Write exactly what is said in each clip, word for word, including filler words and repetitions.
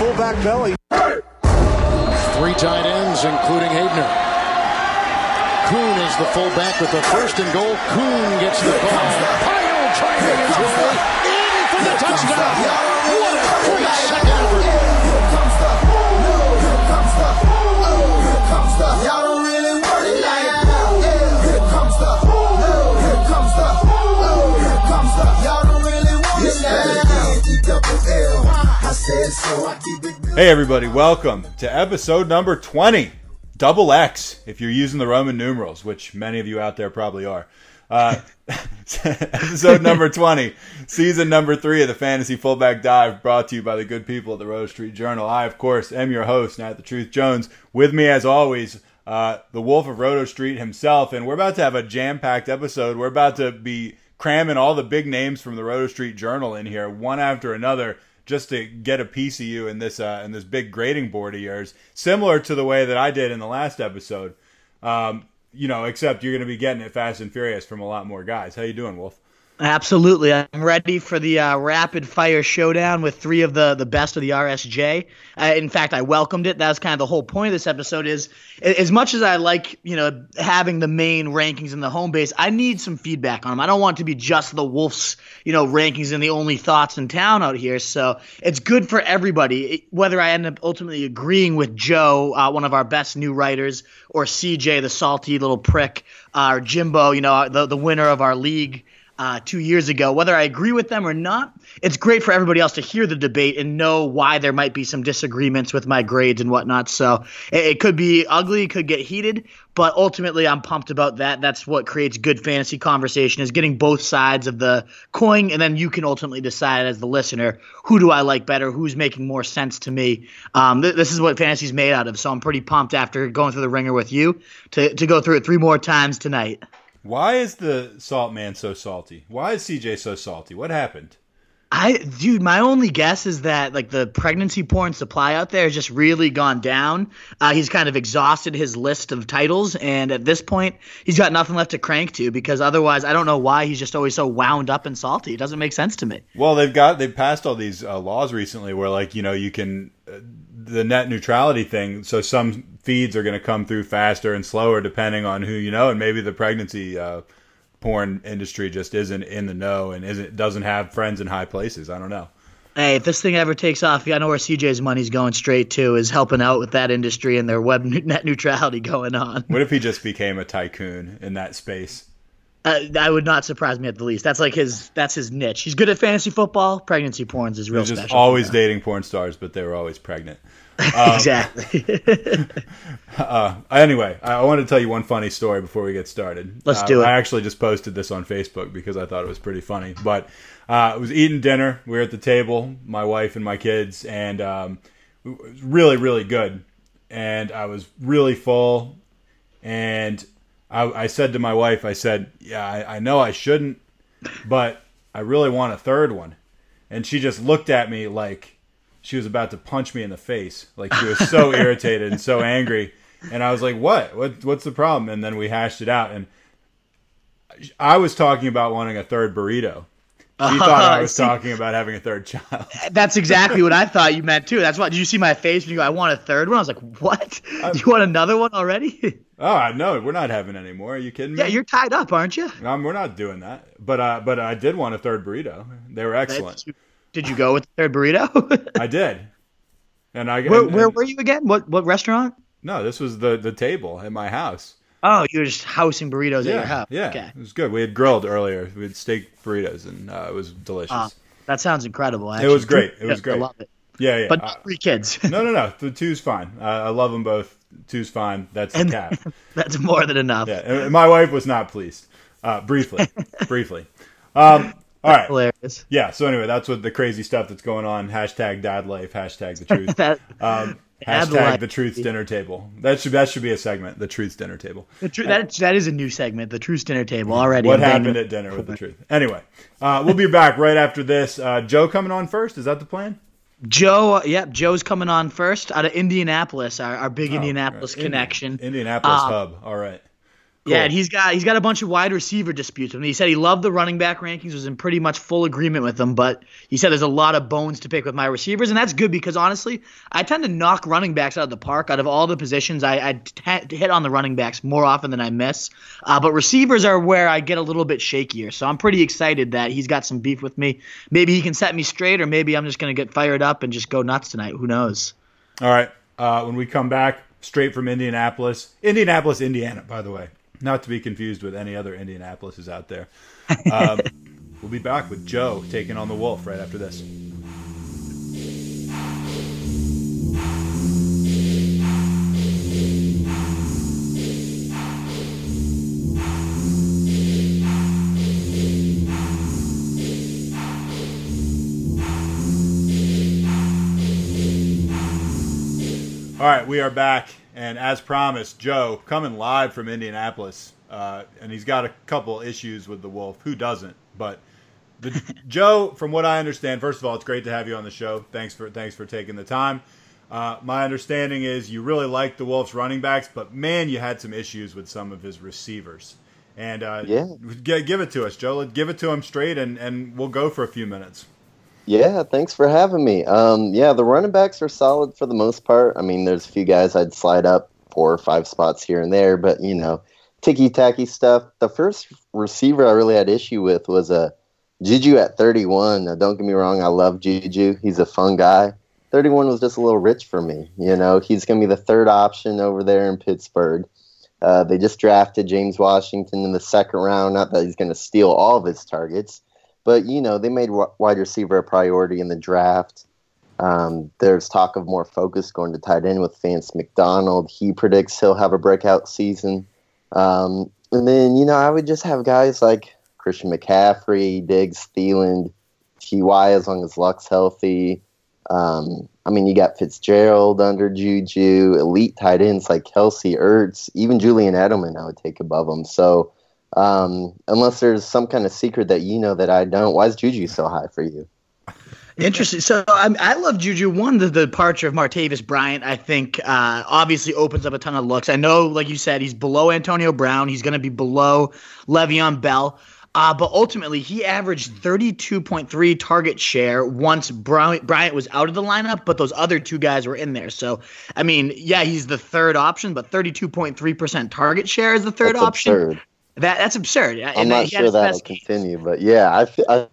fullback belly. Three tight ends, including Haebner. Kuhn is the fullback with the first and goal. Kuhn gets the ball. Pyle trying to get away. In for the touchdown. What a great second effort. Here comes the ball. Here comes the ball. Here comes the ball. Y'all don't really want it like that. Here comes the ball. Here comes the ball. Here comes the ball. Y'all don't really want it like that. I said so. I keep it. Hey everybody, welcome to episode number twenty, double X, if you're using the Roman numerals, which many of you out there probably are. Uh, episode number twenty, season number three of the Fantasy Fullback Dive, brought to you by the good people at the Roto Street Journal. I, of course, am your host, Nat The Truth Jones. With me, as always, uh, the Wolf of Roto Street himself, and we're about to have a jam-packed episode. We're about to be cramming all the big names from the Roto Street Journal in here, one after another, just to get a piece of you in this uh, in this big grading board of yours, similar to the way that I did in the last episode, um, you know, except you're going to be getting it fast and furious from a lot more guys. How you doing, Wolf? Absolutely. I'm ready for the uh, rapid-fire showdown with three of the, the best of the R S J. Uh, in fact, I welcomed it. That was kind of the whole point of this episode is, as much as I like, you know, having the main rankings in the home base, I need some feedback on them. I don't want it to be just the Wolf's, you know, rankings and the only thoughts in town out here. So it's good for everybody, whether I end up ultimately agreeing with Joe, uh, one of our best new writers, or C J, the salty little prick, uh, or Jimbo, you know, the the winner of our league Uh, two years ago. Whether I agree with them or not, it's great for everybody else to hear the debate and know why there might be some disagreements with my grades and whatnot. So it, it could be ugly, it could get heated, but ultimately I'm pumped about that. That's what creates good fantasy conversation, is getting both sides of the coin, and then you can ultimately decide as the listener, who do I like better, who's making more sense to me. Um, th- this is what fantasy's made out of, so I'm pretty pumped after going through the ringer with you to, to go through it three more times tonight. Why is the salt man so salty? Why is C J so salty? What happened? I, dude, my only guess is that, like, the pregnancy porn supply out there has just really gone down. Uh, he's kind of exhausted his list of titles, and at this point, he's got nothing left to crank to, because otherwise, I don't know why he's just always so wound up and salty. It doesn't make sense to me. Well, they've got they've passed all these uh, laws recently where, like, you know, you can uh, the net neutrality thing. So some feeds are going to come through faster and slower depending on who you know, and maybe the pregnancy Uh, porn industry just isn't in the know and isn't doesn't have friends in high places. I don't know. Hey, if this thing ever takes off, I know where C J's money's going straight to, is helping out with that industry and their web net neutrality going on. What if he just became a tycoon in that space? Uh, that would not surprise me at the least. That's like his that's his niche. He's good at fantasy football. Pregnancy porns is real. He's just special, always you know? dating porn stars, but they were always pregnant. Um, exactly. uh, anyway, I want to tell you one funny story before we get started. Let's uh, do it. I actually just posted this on Facebook because I thought it was pretty funny. But uh, I was eating dinner. We were at the table, my wife and my kids, and um, it was really, really good. And I was really full. And I, I said to my wife, I said, yeah, I, I know I shouldn't, but I really want a third one. And she just looked at me like she was about to punch me in the face. Like, she was so irritated and so angry. And I was like, what? what? What's the problem? And then we hashed it out. And I was talking about wanting a third burrito. She thought I was talking about having a third child. That's exactly what I thought you meant, too. That's why. Did you see my face when you go, I want a third one? I was like, what? Do you want another one already? Oh, no, we're not having any more. Are you kidding me? Yeah, you're tied up, aren't you? Um, we're not doing that. But uh, but I did want a third burrito. They were excellent. Did you go with the third burrito? I did. And I Where, and, where were you again? What what restaurant? No, this was the, the table at my house. Oh, you were just housing burritos yeah, at your house. Yeah, okay. It was good. We had grilled earlier. We had steak burritos, and uh, it was delicious. Uh, that sounds incredible, actually. It was great. It was great. I love it. Yeah, yeah. But uh, not three kids. no, no, no. The two's fine. Uh, I love them both. Two's fine. That's and, a cap. That's more than enough. Yeah, and my wife was not pleased. Uh, briefly. briefly. Um, all right. Hilarious. Yeah, so anyway, that's what the crazy stuff that's going on. Hashtag dad life. Hashtag the truth. that, um, Hashtag Adelaide. The Truth's Dinner Table. That should that should be a segment, The Truth's Dinner Table. The tr- that, that is a new segment, The Truth's Dinner Table already. What happened at dinner with the truth? Anyway, uh, we'll be back right after this. Uh, Joe coming on first? Is that the plan? Joe, uh, yep, Joe's coming on first out of Indianapolis, our, our big oh, Indianapolis right. connection. Indian, Indianapolis um, hub, all right. Cool. Yeah, and he's got he's got a bunch of wide receiver disputes. I mean, he said he loved the running back rankings, was in pretty much full agreement with them, but he said there's a lot of bones to pick with my receivers, and that's good because, honestly, I tend to knock running backs out of the park. Out of all the positions, I, I t- hit on the running backs more often than I miss, uh, but receivers are where I get a little bit shakier, so I'm pretty excited that he's got some beef with me. Maybe he can set me straight, or maybe I'm just going to get fired up and just go nuts tonight. Who knows? All right, uh, when we come back, straight from Indianapolis, Indianapolis, Indiana, by the way. Not to be confused with any other Indianapolises out there. Um, we'll be back with Joe taking on the Wolf right after this. All right, we are back. And as promised, Joe, coming live from Indianapolis, uh, and he's got a couple issues with the Wolf. Who doesn't? But the, Joe, from what I understand, first of all, it's great to have you on the show. Thanks for thanks for taking the time. Uh, my understanding is you really like the Wolf's running backs, but, man, you had some issues with some of his receivers. And uh, yeah. g- give it to us, Joe. Give it to him straight, and, and we'll go for a few minutes. Yeah, thanks for having me. Um, yeah, the running backs are solid for the most part. I mean, there's a few guys I'd slide up four or five spots here and there, but, you know, ticky-tacky stuff. The first receiver I really had issue with was uh, Juju at thirty-one. Now, don't get me wrong, I love Juju. He's a fun guy. thirty-one was just a little rich for me. You know, he's going to be the third option over there in Pittsburgh. Uh, they just drafted James Washington in the second round. Not that he's going to steal all of his targets. But, you know, they made wide receiver a priority in the draft. Um, there's talk of more focus going to tight end with Vance McDonald. He predicts he'll have a breakout season. Um, and then, you know, I would just have guys like Christian McCaffrey, Diggs, Thielen, T Y as long as Luck's healthy. Um, I mean, you got Fitzgerald under Juju, elite tight ends like Kelsey, Ertz, even Julian Edelman I would take above him. So, Um, unless there's some kind of secret that you know that I don't, why is Juju so high for you? Interesting. So um, I love Juju. One, the, the departure of Martavis Bryant, I think, uh, obviously opens up a ton of looks. I know, like you said, he's below Antonio Brown. He's going to be below Le'Veon Bell. Uh, but ultimately, he averaged thirty-two point three target share once Bryant was out of the lineup, but those other two guys were in there. So, I mean, yeah, he's the third option, but thirty-two point three percent target share is the third That's option. Absurd. That that's absurd. I'm and not sure that'll continue, but yeah, I, f- I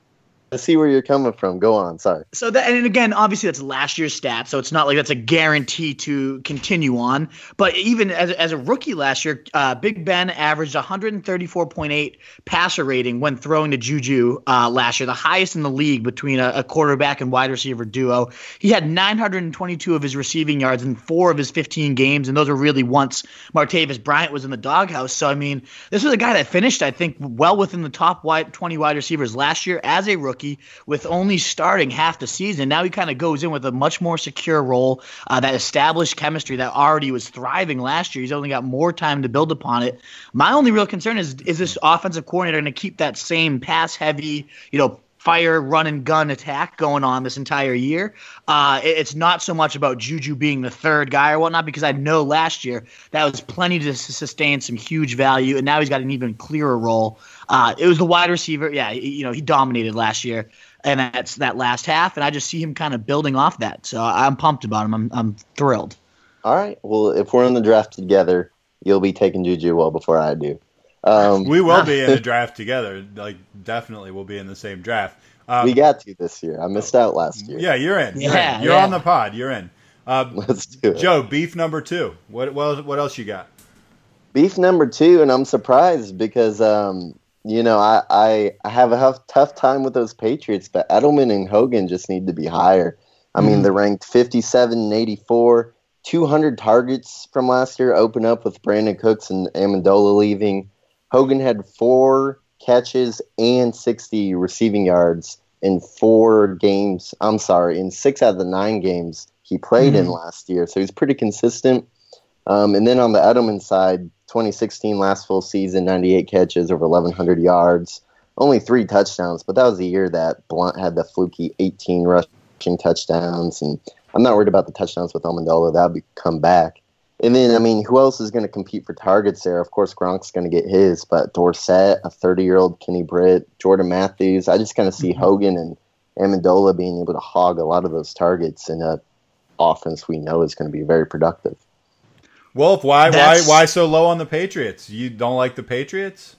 I see where you're coming from. Go on, sorry. So that and again, obviously that's last year's stats, so it's not like that's a guarantee to continue on. But even as as a rookie last year, uh, Big Ben averaged one thirty-four point eight passer rating when throwing to Juju uh, last year, the highest in the league between a, a quarterback and wide receiver duo. He had nine twenty-two of his receiving yards in four of his fifteen games, and those were really once Martavis Bryant was in the doghouse. So I mean, this was a guy that finished, I think, well within the top wide twenty wide receivers last year as a rookie. With only starting half the season, now he kind of goes in with a much more secure role, uh, that established chemistry that already was thriving last year. He's only got more time to build upon it. My only real concern is, is this offensive coordinator going to keep that same pass-heavy, you know, fire, run, and gun attack going on this entire year? Uh, it, it's not so much about Juju being the third guy or whatnot, because I know last year that was plenty to sustain some huge value, and now he's got an even clearer role. Uh, it was the wide receiver. Yeah, you know, he dominated last year, and that's that last half, and I just see him kind of building off that. So I'm pumped about him. I'm I'm thrilled. All right. Well, if we're in the draft together, you'll be taking Juju well before I do. Um, we will be in the draft together. Like, definitely we'll be in the same draft. Um, we got to this year. I missed out last year. Yeah, you're in. You're, yeah, in. You're yeah. on the pod. You're in. Um, Let's do it. Joe, beef number two. What, what, what else you got? Beef number two, and I'm surprised because um, – you know, I, I, I have a tough time with those Patriots, but Edelman and Hogan just need to be higher. I mean, mm. they're ranked fifty-seven and eighty-four. two hundred targets from last year open up with Brandon Cooks and Amendola leaving. Hogan had four catches and sixty receiving yards in four games. I'm sorry, in six out of the nine games he played mm. in last year. So he's pretty consistent. Um, and then on the Edelman side, twenty sixteen last full season, ninety-eight catches, over eleven hundred yards, only three touchdowns. But that was the year that Blount had the fluky eighteen rushing touchdowns. And I'm not worried about the touchdowns with Amendola. That'll be come back. And then, I mean, who else is going to compete for targets there? Of course, Gronk's going to get his, but Dorsett, a thirty-year-old Kenny Britt, Jordan Matthews. I just kind of see mm-hmm. Hogan and Amendola being able to hog a lot of those targets in an offense we know is going to be very productive. Wolf, why why, why so low on the Patriots? You don't like the Patriots?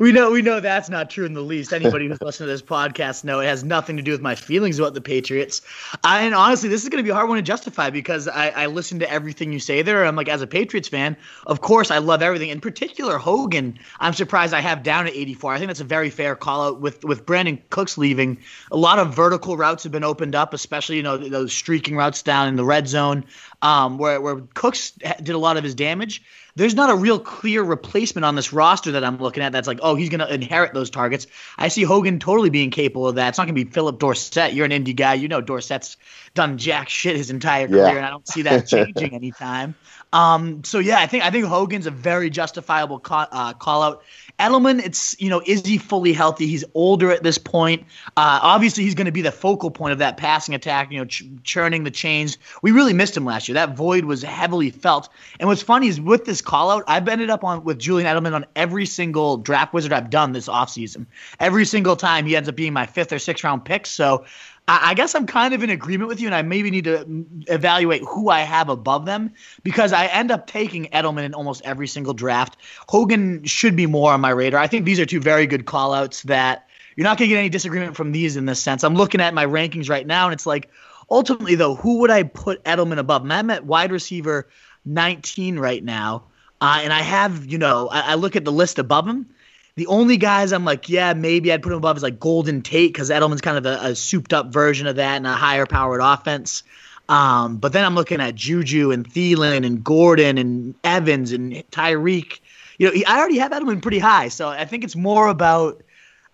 we know we know that's not true in the least. Anybody who's listening to this podcast know it has nothing to do with my feelings about the Patriots. I, and honestly, this is going to be a hard one to justify because I, I listen to everything you say there. I'm like, as a Patriots fan, of course, I love everything. In particular, Hogan, I'm surprised I have down at eighty-four. I think that's a very fair call out. With, with Brandon Cooks leaving, a lot of vertical routes have been opened up, especially, you know, those streaking routes down in the red zone um, where, where Cooks did a lot of his damage. There's not a real clear replacement on this roster that I'm looking at that's like, oh, he's going to inherit those targets. I see Hogan totally being capable of that. It's not going to be Philip Dorsett. You're an Indy guy. You know Dorsett's done jack shit his entire career, yeah. and I don't see that changing anytime. Um, so, yeah, I think I think Hogan's a very justifiable call, uh, call out. Edelman, it's, you know, is he fully healthy? He's older at this point. Uh, obviously, he's going to be the focal point of that passing attack, you know, ch- churning the chains. We really missed him last year. That void was heavily felt. And what's funny is with this call out, I've ended up on with Julian Edelman on every single draft wizard I've done this offseason. Every single time he ends up being my fifth or sixth round pick. So I guess I'm kind of in agreement with you, and I maybe need to evaluate who I have above them because I end up taking Edelman in almost every single draft. Hogan should be more on my radar. I think these are two very good call-outs that you're not going to get any disagreement from these in this sense. I'm looking at my rankings right now, and it's like, ultimately, though, who would I put Edelman above? And I'm at wide receiver nineteen right now, uh, and I have, you know, I, I look at the list above him. The only guys I'm like, yeah, maybe I'd put him above is like Golden Tate because Edelman's kind of a, a souped-up version of that and a higher-powered offense. Um, but then I'm looking at Juju and Thielen and Gordon and Evans and Tyreek. You know, he, I already have Edelman pretty high, so I think it's more about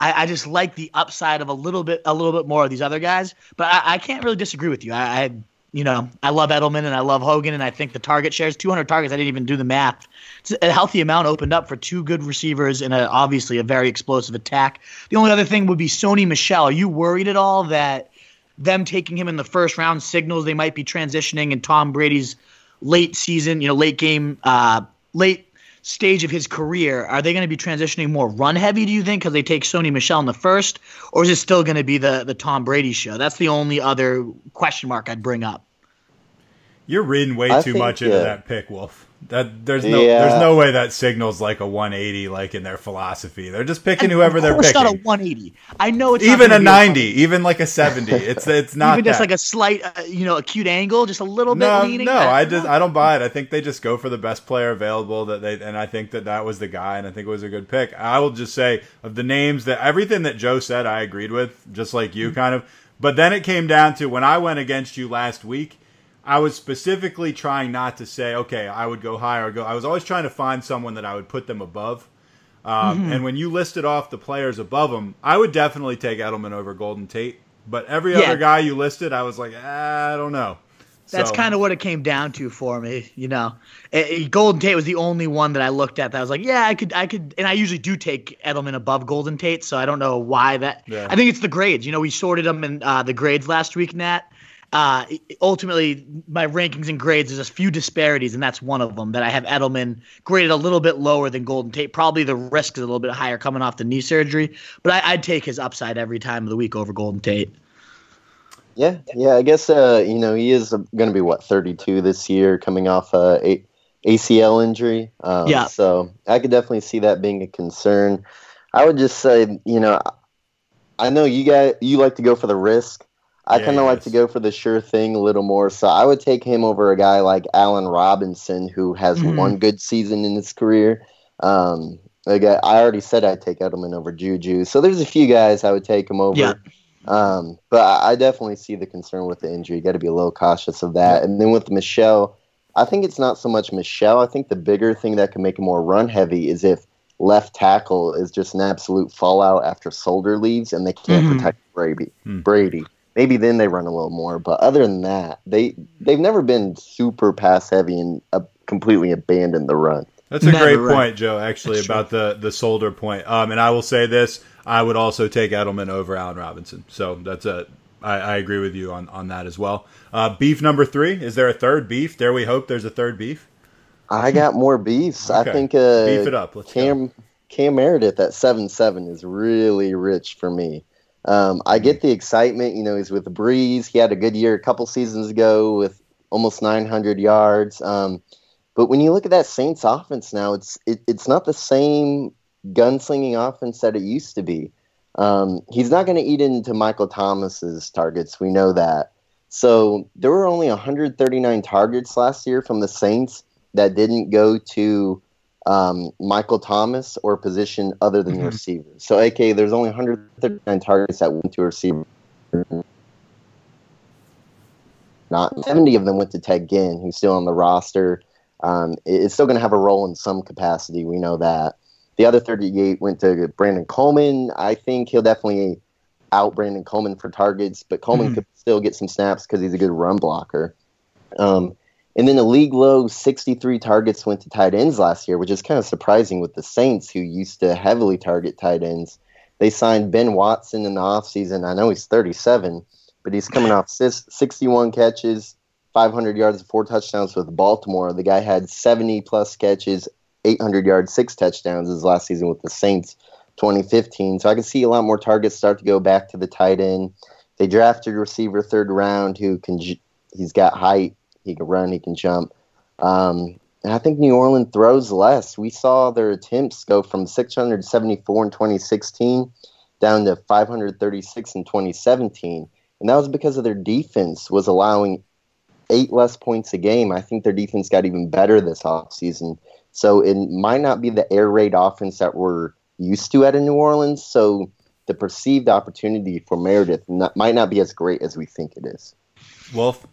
I, I just like the upside of a little bit, a little bit more of these other guys. But I, I can't really disagree with you. I, I, you know, I love Edelman and I love Hogan, and I think the target shares two hundred targets. I didn't even do the math. It's a healthy amount opened up for two good receivers and a, obviously a very explosive attack. The only other thing would be Sony Michel. Are you worried at all that them taking him in the first round signals they might be transitioning in Tom Brady's late season, you know, late game, uh, late stage of his career? Are they going to be transitioning more run heavy, do you think, because they take Sony Michel in the first? Or is it still going to be the, the Tom Brady show? That's the only other question mark I'd bring up. You're reading way I too think, much into yeah. that pick, Wolf. That there's no yeah. there's no way that signals like a one eighty like in their philosophy. They're just picking and whoever they're picking. It's not a one eighty. I know it's even not a ninety, a even like a seventy. It's it's not even that. Just like a slight uh, you know acute angle, just a little no, bit leaning. No, I, I just know. I don't buy it. I think they just go for the best player available that they and I think that that was the guy and I think it was a good pick. I will just say of the names that everything that Joe said I agreed with, just like you mm-hmm. kind of. But then it came down to when I went against you last week. I was specifically trying not to say, okay, I would go higher. Go. I was always trying to find someone that I would put them above. Um, mm-hmm. And when you listed off the players above them, I would definitely take Edelman over Golden Tate. But every yeah. other guy you listed, I was like, ah, I don't know. That's so. Kind of what it came down to for me, you know. It, it, Golden Tate was the only one that I looked at that I was like, yeah, I could, I could, and I usually do take Edelman above Golden Tate, so I don't know why that. Yeah. I think it's the grades. You know, we sorted them in uh, the grades last week, Nat. Uh, ultimately, my rankings and grades, there's a few disparities, and that's one of them, that I have Edelman graded a little bit lower than Golden Tate. Probably the risk is a little bit higher coming off the knee surgery, but I, I'd take his upside every time of the week over Golden Tate. Yeah, yeah, I guess, uh, you know, he is going to be, what, thirty-two this year coming off uh, a ACL injury. Um, yeah. So I could definitely see that being a concern. I would just say, you know, I know you guys, you like to go for the risk. I yeah, kind of like to go for the sure thing a little more, so I would take him over a guy like Allen Robinson, who has mm-hmm. one good season in his career. Um, like I, I already said I'd take Edelman over Juju, so there's a few guys I would take him over. Yeah. Um, but I, I definitely see the concern with the injury. Got to be a little cautious of that. Yeah. And then with Michelle, I think it's not so much Michelle. I think the bigger thing that can make him more run-heavy is if left tackle is just an absolute fallout after Solder leaves, and they can't mm-hmm. protect Brady. Mm-hmm. Brady. Maybe then they run a little more, but other than that, they they've never been super pass heavy and uh, completely abandoned the run. That's a never great run. Point, Joe. Actually, That's about true. the the Solder point. Um, and I will say this: I would also take Edelman over Allen Robinson. So that's a I, I agree with you on, on that as well. Uh, beef number three. Is there a third beef? Dare we hope there's a third beef? I got more beefs. Okay. I think uh, beef it up. Let's Cam, Cam Meredith at seven seven is really rich for me. Um, I get the excitement. You know, he's with Breeze. He had a good year a couple seasons ago with almost nine hundred yards. Um, but when you look at that Saints offense now, it's it, it's not the same gunslinging offense that it used to be. Um, he's not going to eat into Michael Thomas's targets. We know that. So there were only one hundred thirty-nine targets last year from the Saints that didn't go to um, Michael Thomas or position other than mm-hmm. receivers. So, A K, there's only one hundred thirty-nine targets that went to receiver. Not seventy of them went to Ted Ginn, who's still on the roster. Um, it's still going to have a role in some capacity. We know that. The other thirty-eight went to Brandon Coleman. I think he'll definitely out Brandon Coleman for targets, but Coleman mm-hmm. could still get some snaps because he's a good run blocker. Um, and then a league-low sixty-three targets went to tight ends last year, which is kind of surprising with the Saints, who used to heavily target tight ends. They signed Ben Watson in the offseason. I know he's thirty-seven, but he's coming off sixty-one catches, five hundred yards, and four touchdowns with Baltimore. The guy had seventy-plus catches, eight hundred yards, six touchdowns his last season with the Saints, twenty fifteen. So I can see a lot more targets start to go back to the tight end. They drafted a receiver third round who can he's got height, he can run, he can jump. Um, and I think New Orleans throws less. We saw their attempts go from six hundred seventy-four in twenty sixteen down to five hundred thirty-six in twenty seventeen, and that was because of their defense was allowing eight less points a game. I think their defense got even better this offseason. So it might not be the air raid offense that we're used to at in New Orleans. So the perceived opportunity for Meredith not, might not be as great as we think it is. Wolf?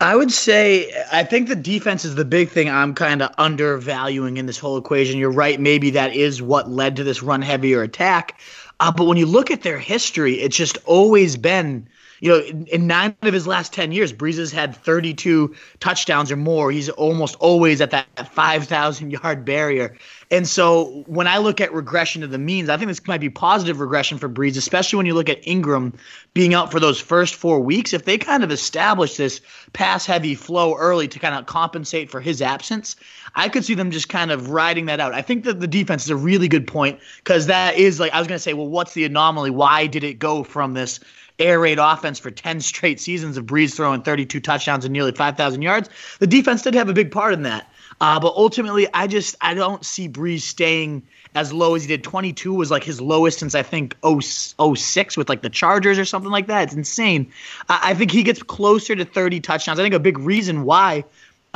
I would say I think the defense is the big thing I'm kind of undervaluing in this whole equation. You're right. Maybe that is what led to this run-heavier attack. Uh, but when you look at their history, it's just always been – you know, in, in nine of his last ten years, Brees has had thirty-two touchdowns or more. He's almost always at that five thousand yard barrier. And so when I look at regression to the means, I think this might be positive regression for Brees, especially when you look at Ingram being out for those first four weeks. If they kind of establish this pass-heavy flow early to kind of compensate for his absence, I could see them just kind of riding that out. I think that the defense is a really good point because that is like – I was going to say, well, what's the anomaly? Why did it go from this – air raid offense for ten straight seasons of Brees throwing thirty-two touchdowns and nearly five thousand yards? The defense did have a big part in that. Uh, but ultimately, I just I don't see Brees staying as low as he did. twenty-two was like his lowest since, I think, oh six with like the Chargers or something like that. It's insane. Uh, I think he gets closer to thirty touchdowns. I think a big reason why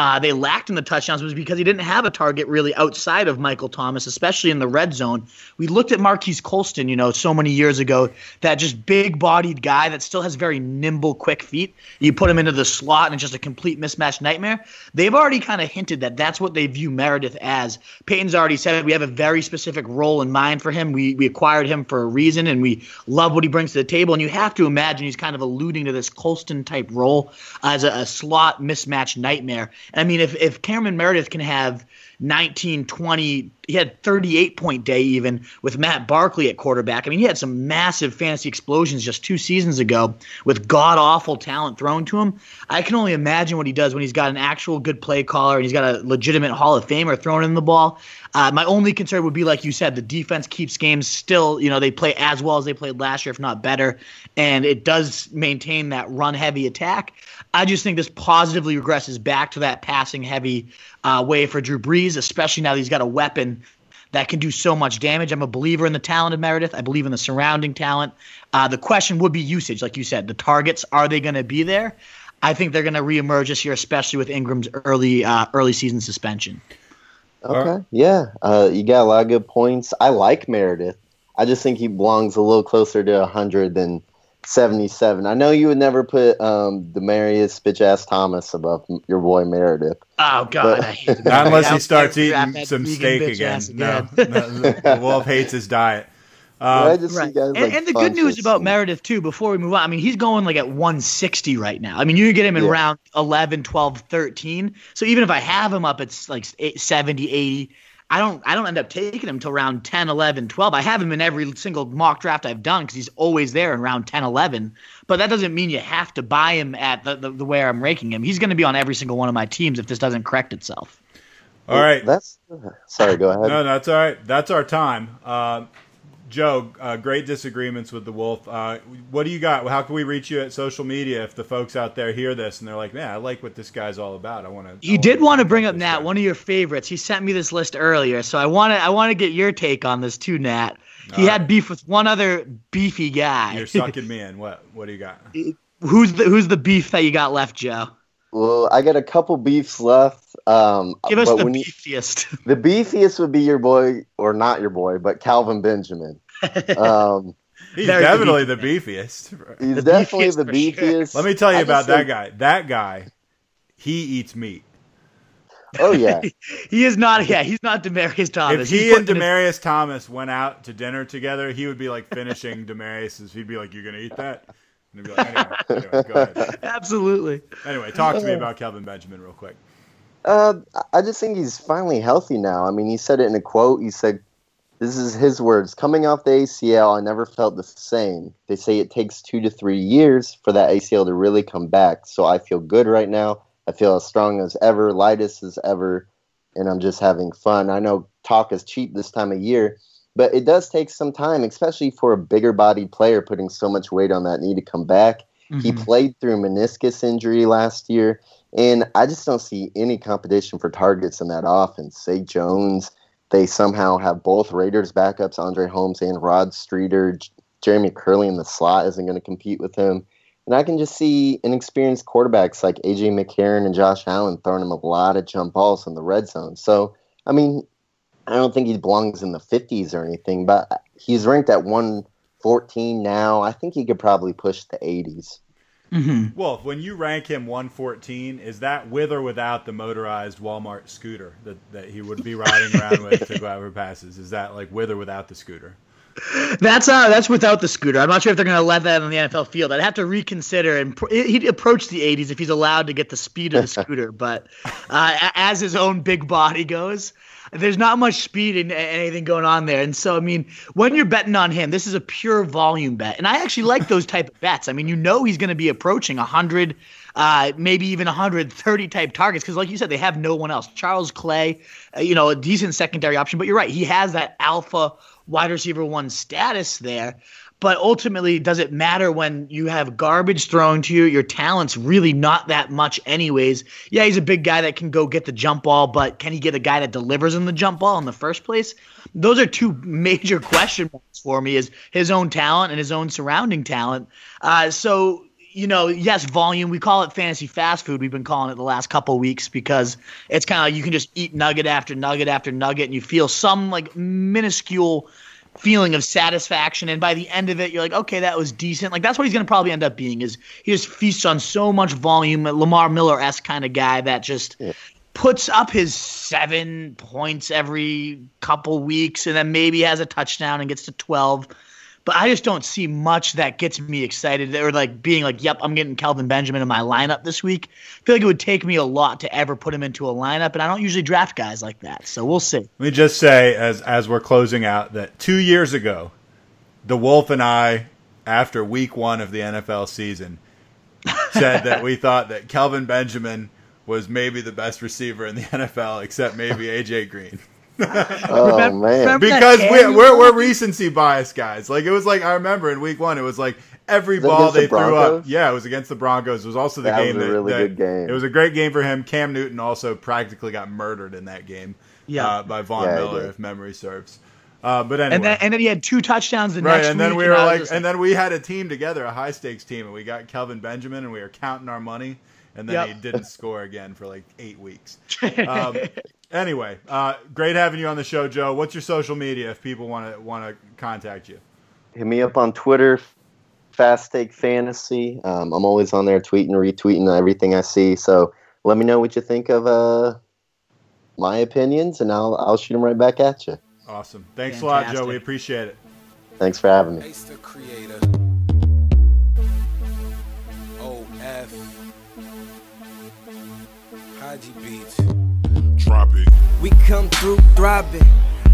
Uh, they lacked in the touchdowns was because he didn't have a target really outside of Michael Thomas, especially in the red zone. We looked at Marquise Colston, you know, so many years ago, that just big-bodied guy that still has very nimble, quick feet. You put him into the slot, and it's just a complete mismatch nightmare. They've already kind of hinted that that's what they view Meredith as. Peyton's already said it. We have a very specific role in mind for him. We we acquired him for a reason, and we love what he brings to the table. And you have to imagine he's kind of alluding to this Colston-type role as a, a slot mismatch nightmare. I mean, if, if Cameron Meredith can have nineteen, twenty, he had thirty-eight point day even with Matt Barkley at quarterback. I mean, he had some massive fantasy explosions just two seasons ago with god-awful talent thrown to him. I can only imagine what he does when he's got an actual good play caller and he's got a legitimate Hall of Famer throwing in the ball. Uh, my only concern would be, like you said, the defense keeps games still. You know, they play as well as they played last year, if not better, and it does maintain that run-heavy attack. I just think this positively regresses back to that passing-heavy uh, way for Drew Brees, especially now that he's got a weapon that can do so much damage. I'm a believer in the talent of Meredith. I believe in the surrounding talent. Uh, the question would be usage, like you said. The targets, are they going to be there? I think they're going to reemerge this year, especially with Ingram's early uh, early season suspension. Okay, yeah. Uh, you got a lot of good points. I like Meredith. I just think he belongs a little closer to one hundred than seventy-seven. I know you would never put um, Demaryius bitch-ass Thomas above your boy Meredith. Oh, God. I hate not unless he starts eating some steak again. again. No, no, Wolf hates his diet. Um, yeah, right. guys, like, and, and the good news about and... Meredith, too, before we move on, I mean, he's going like at one sixty right now. I mean, you can get him in yeah. round eleven, twelve, thirteen. So even if I have him up at like seventy, eighty, I don't I don't end up taking him till round ten, eleven, twelve. I have him in every single mock draft I've done because he's always there in round ten, eleven. But that doesn't mean you have to buy him at the, the, the way I'm ranking him. He's going to be on every single one of my teams if this doesn't correct itself. All well, right. That's sorry, go ahead. No, that's all right. That's our time. Uh, Joe, uh, great disagreements with the Wolf. Uh, what do you got? How can we reach you at social media if the folks out there hear this and they're like, man, I like what this guy's all about. I want to. You did want to bring up Nat, guy. One of your favorites. He sent me this list earlier, so I want to. I want to get your take on this too, Nat. He all had right. beef with one other beefy guy. You're sucking me in. What? What do you got? Who's the Who's the beef that you got left, Joe? Well, I got a couple beefs left. Um, Give us the beefiest. You, the beefiest would be your boy, or not your boy, but Kelvin Benjamin. Um, he's definitely the beefiest. The beefiest. He's the definitely beefiest the beefiest. Sure. Let me tell you I about that think... guy. That guy, he eats meat. Oh, yeah. he is not, yeah, he's not Demaryius Thomas. If he he's and Demaryius his... Thomas went out to dinner together, he would be like finishing Demaryius's. He'd be like, you're going to eat that? And be like, anyway, anyway, go ahead. Absolutely. Anyway, talk to me about Kelvin Benjamin real quick. Uh, I just think he's finally healthy now. I mean, he said it in a quote. He said, this is his words, coming off the A C L, I never felt the same. They say it takes two to three years for that A C L to really come back. So I feel good right now. I feel as strong as ever, lightest as ever, and I'm just having fun. I know talk is cheap this time of year, but it does take some time, especially for a bigger-bodied player putting so much weight on that knee to come back. Mm-hmm. He played through meniscus injury last year, and I just don't see any competition for targets in that offense. Say Jones, they somehow have both Raiders backups, Andre Holmes and Rod Streeter. J- Jeremy Curley in the slot isn't going to compete with him. And I can just see inexperienced quarterbacks like A J. McCarron and Josh Allen throwing him a lot of jump balls in the red zone. So, I mean, I don't think he belongs in the fifties or anything, but he's ranked at one fourteen now. I think he could probably push the eighties. Mm-hmm. Well, when you rank him one fourteen, is that with or without the motorized Walmart scooter that, that he would be riding around with to whoever passes? Is that like with or without the scooter? That's uh, that's without the scooter. I'm not sure if they're going to let that on the N F L field. I'd have to reconsider, and pr- he'd approach the eighties if he's allowed to get the speed of the scooter. But uh, as his own big body goes, there's not much speed and anything going on there. And so, I mean, when you're betting on him, this is a pure volume bet. And I actually like those type of bets. I mean, you know he's going to be approaching one hundred, uh, maybe even one hundred thirty type targets because, like you said, they have no one else. Charles Clay, uh, you know, a decent secondary option. But you're right. He has that alpha wide receiver one status there. But ultimately, does it matter when you have garbage thrown to you? Your talent's really not that much anyways. Yeah, he's a big guy that can go get the jump ball, but can he get a guy that delivers in the jump ball in the first place? Those are two major question marks for me, is his own talent and his own surrounding talent. Uh, so, you know, yes, volume. We call it fantasy fast food. We've been calling it the last couple of weeks because it's kind of like you can just eat nugget after nugget after nugget, and you feel some like minuscule feeling of satisfaction, and by the end of it you're like, okay, that was decent. Like, that's what he's going to probably end up being, is he just feasts on so much volume, Lamar Miller-esque kind of guy that just yeah. puts up his seven points every couple weeks and then maybe has a touchdown and gets to twelve. But I just don't see much that gets me excited or like being like, yep, I'm getting Kelvin Benjamin in my lineup this week. I feel like it would take me a lot to ever put him into a lineup, and I don't usually draft guys like that. So we'll see. Let me just say as as we're closing out that two years ago, the Wolf and I, after week one of the N F L season, said that we thought that Kelvin Benjamin was maybe the best receiver in the N F L except maybe A J. Green. Oh, remember, man. Remember because we're, we're we're recency bias guys. Like, it was like I remember in week one, it was like every was ball they the threw up. Yeah, it was against the Broncos. It was also the that game was a that, really that, good game. It was a great game for him. Cam Newton also practically got murdered in that game. Yeah, uh, by Von yeah, Miller, if memory serves. Uh, but anyway, and then, and then he had two touchdowns the right, next and then week. We were and like, and like, then we had a team together, a high stakes team, and we got Kelvin Benjamin, and we were counting our money, and then yep. he didn't score again for like eight weeks. Um, Anyway, uh, great having you on the show, Joe. What's your social media if people want to want to contact you? Hit me up on Twitter, Fast Take Fantasy. Um, I'm always on there tweeting, retweeting everything I see. So let me know what you think of uh, my opinions, and I'll I'll shoot them right back at you. Awesome. Thanks Fantastic. a lot, Joe. We appreciate it. Thanks for having me. Ace the Creator. O F. Haji Beats. drop it. We come through throbbing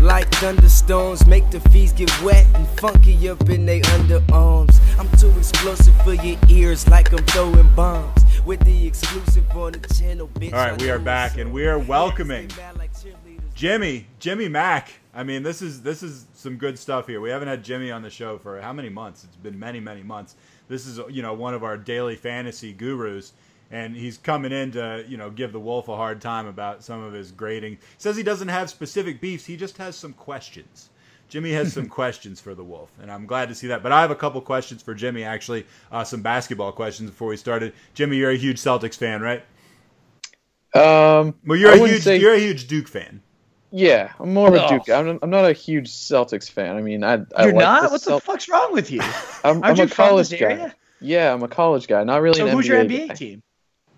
like thunderstorms, make the fees get wet and funky up in they underarms. I'm too explosive for your ears, like I'm throwing bombs with the exclusive on the channel. Bitch, all right, we are back and we are welcoming Jimmy, Jimmy Mac. I mean, this is this is some good stuff here. We haven't had Jimmy on the show for how many months? It's been many, many months. This is, you know, one of our daily fantasy gurus, and he's coming in to, you know, give the Wolf a hard time about some of his grading. Says he doesn't have specific beefs. He just has some questions. Jimmy has some questions for the Wolf, and I'm glad to see that. But I have a couple questions for Jimmy, actually, uh, some basketball questions before we started. Jimmy, you're a huge Celtics fan, right? Um, well, you're I a huge say... you're a huge Duke fan. Yeah, I'm more of a Duke. I'm, I'm not a huge Celtics fan. I mean, I, I you're like not. The what Celt- the fuck's wrong with you? I'm, I'm a college guy. Area? Yeah, I'm a college guy. Not really. So an who's N B A your N B A guy. Team?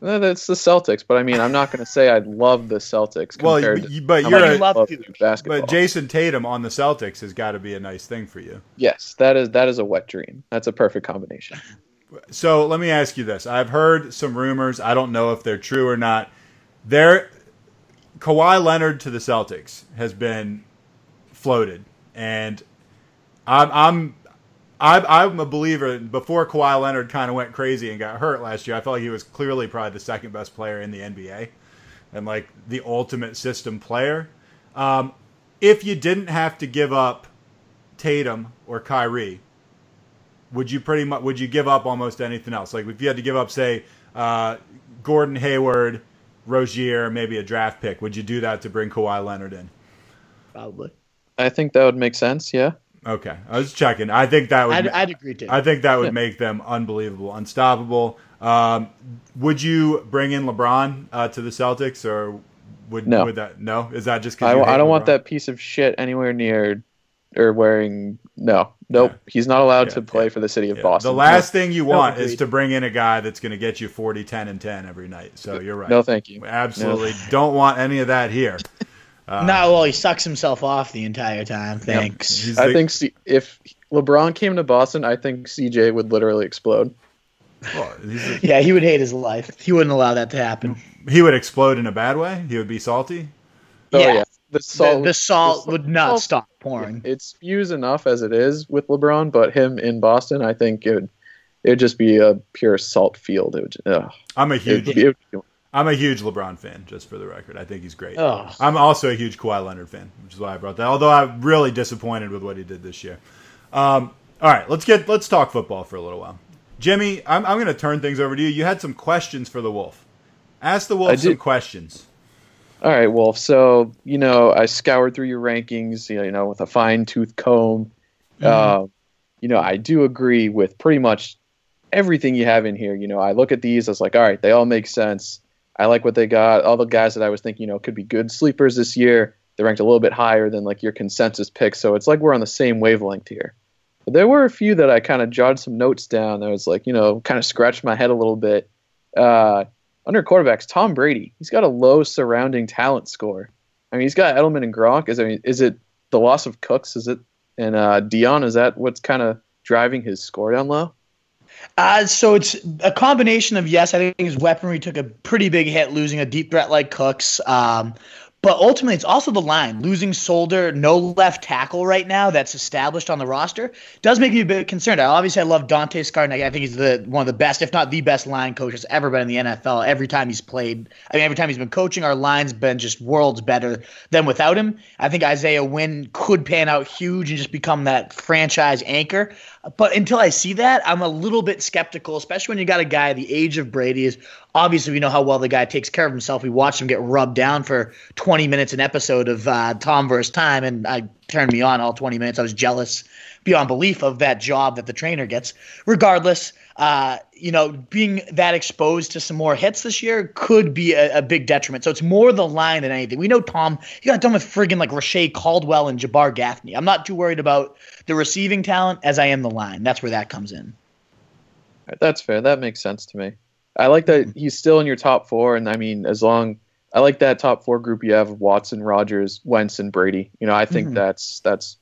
No, that's the Celtics, but I mean, I'm not going to say I love the Celtics. Well, you, but to you're a, love love basketball. But Jason Tatum on the Celtics has got to be a nice thing for you. Yes, that is that is a wet dream. That's a perfect combination. So let me ask you this: I've heard some rumors. I don't know if they're true or not. There, Kawhi Leonard to the Celtics has been floated, and I'm I'm. I'm, I'm a believer. Before Kawhi Leonard kind of went crazy and got hurt last year, I felt like he was clearly probably the second best player in the N B A and like the ultimate system player. Um, if you didn't have to give up Tatum or Kyrie, would you pretty much would you give up almost anything else? Like if you had to give up, say, uh, Gordon Hayward, Rozier, maybe a draft pick, would you do that to bring Kawhi Leonard in? Probably. I think that would make sense. Yeah. Okay, I was checking. I think that would. I'd, I'd agree too. I think that would make them unbelievable, unstoppable. Um, would you bring in LeBron uh, to the Celtics, or would no? Would that, no, is that just? I, I don't LeBron? want that piece of shit anywhere near, or wearing. No, nope. Yeah. He's not allowed yeah. to play yeah. for the city of yeah. Boston. The last no. thing you want no, is to bring in a guy that's going to get you forty, ten, and ten every night. So you're right. No, thank you. Absolutely, no. Don't want any of that here. Uh, no, well, he sucks himself off the entire time. Thanks. Yep. I think C- if LeBron came to Boston, I think C J would literally explode. Well, a- yeah, he would hate his life. He wouldn't allow that to happen. He would explode in a bad way? He would be salty? Oh, yeah. yeah. The, salt, the, the, salt the salt would not salt. stop pouring. It spews enough as it is with LeBron, but him in Boston, I think it would, it would just be a pure salt field. It would, uh, I'm a huge... It would be, it would be, I'm a huge LeBron fan, just for the record. I think he's great. Oh. I'm also a huge Kawhi Leonard fan, which is why I brought that. Although I'm really disappointed with what he did this year. Um, all right, let's get let's talk football for a little while. Jimmy, I'm I'm going to turn things over to you. You had some questions for the Wolf. Ask the Wolf some questions. All right, Wolf. So you know, I scoured through your rankings, you know, with a fine tooth comb. Mm. Uh, you know, I do agree with pretty much everything you have in here. You know, I look at these, I was like, all right, they all make sense. I like what they got. All the guys that I was thinking, you know, could be good sleepers this year. They ranked a little bit higher than like your consensus pick, so it's like we're on the same wavelength here. But there were a few that I kind of jotted some notes down. I was like, you know, kind of scratched my head a little bit. Uh, under quarterbacks, Tom Brady, he's got a low surrounding talent score. I mean, he's got Edelman and Gronk. Is, I mean, is it the loss of Cooks? Is it and uh, Dion? Is that what's kind of driving his score down low? Uh, so it's a combination of, yes, I think his weaponry took a pretty big hit losing a deep threat like Cooks. Um, but ultimately, it's also the line. Losing Solder, no left tackle right now that's established on the roster, does make me a bit concerned. I obviously I love Dante Scarnecchia. I think he's the one of the best, if not the best, line coach that's ever been in the N F L. Every time he's played, I mean, every time he's been coaching, our line's been just worlds better than without him. I think Isaiah Wynn could pan out huge and just become that franchise anchor. But until I see that, I'm a little bit skeptical, especially when you got a guy the age of Brady is. Obviously, we know how well the guy takes care of himself. We watched him get rubbed down for twenty minutes an episode of uh, Tom versus. Time, and I turned me on all twenty minutes. I was jealous beyond belief of that job that the trainer gets. Regardless, uh, you know, being that exposed to some more hits this year could be a, a big detriment. So it's more the line than anything. We know Tom, he got done with friggin' like Rashe Caldwell and Jabbar Gaffney. I'm not too worried about the receiving talent as I am the line. That's where that comes in. That's fair. That makes sense to me. I like that he's still in your top four, and I mean, as long I like that top four group you have: Watson, Rodgers, Wentz, and Brady. You know, I think mm-hmm. that's that's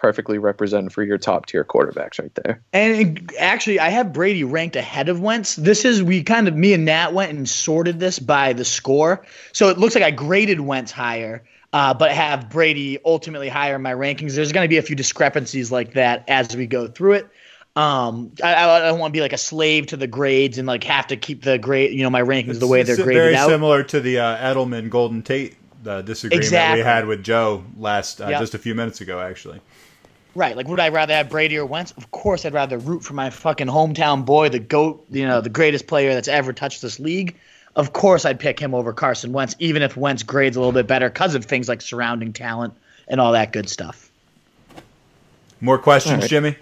perfectly representative for your top tier quarterbacks right there. And actually, I have Brady ranked ahead of Wentz. This is, we kind of, me and Nat went and sorted this by the score. So it looks like I graded Wentz higher, uh, but have Brady ultimately higher in my rankings. There's going to be a few discrepancies like that as we go through it. Um, I, I don't want to be like a slave to the grades and like have to keep the grade, you know, my rankings it's, the way they're graded very out. Very similar to the uh, Edelman Golden Tate uh, disagreement exactly. we had with Joe last uh, yep. just a few minutes ago, actually. Right, like would I rather have Brady or Wentz? Of course, I'd rather root for my fucking hometown boy, the GOAT, you know, the greatest player that's ever touched this league. Of course, I'd pick him over Carson Wentz, even if Wentz grades a little bit better because of things like surrounding talent and all that good stuff. More questions, right. Jimmy?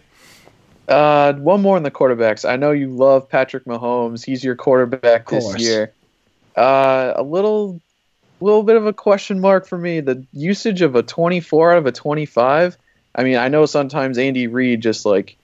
Uh, one more on the quarterbacks. I know you love Patrick Mahomes. He's your quarterback this year. Uh, a little, little bit of a question mark for me. The usage of a twenty-four out of a twenty-five. I mean, I know sometimes Andy Reid just like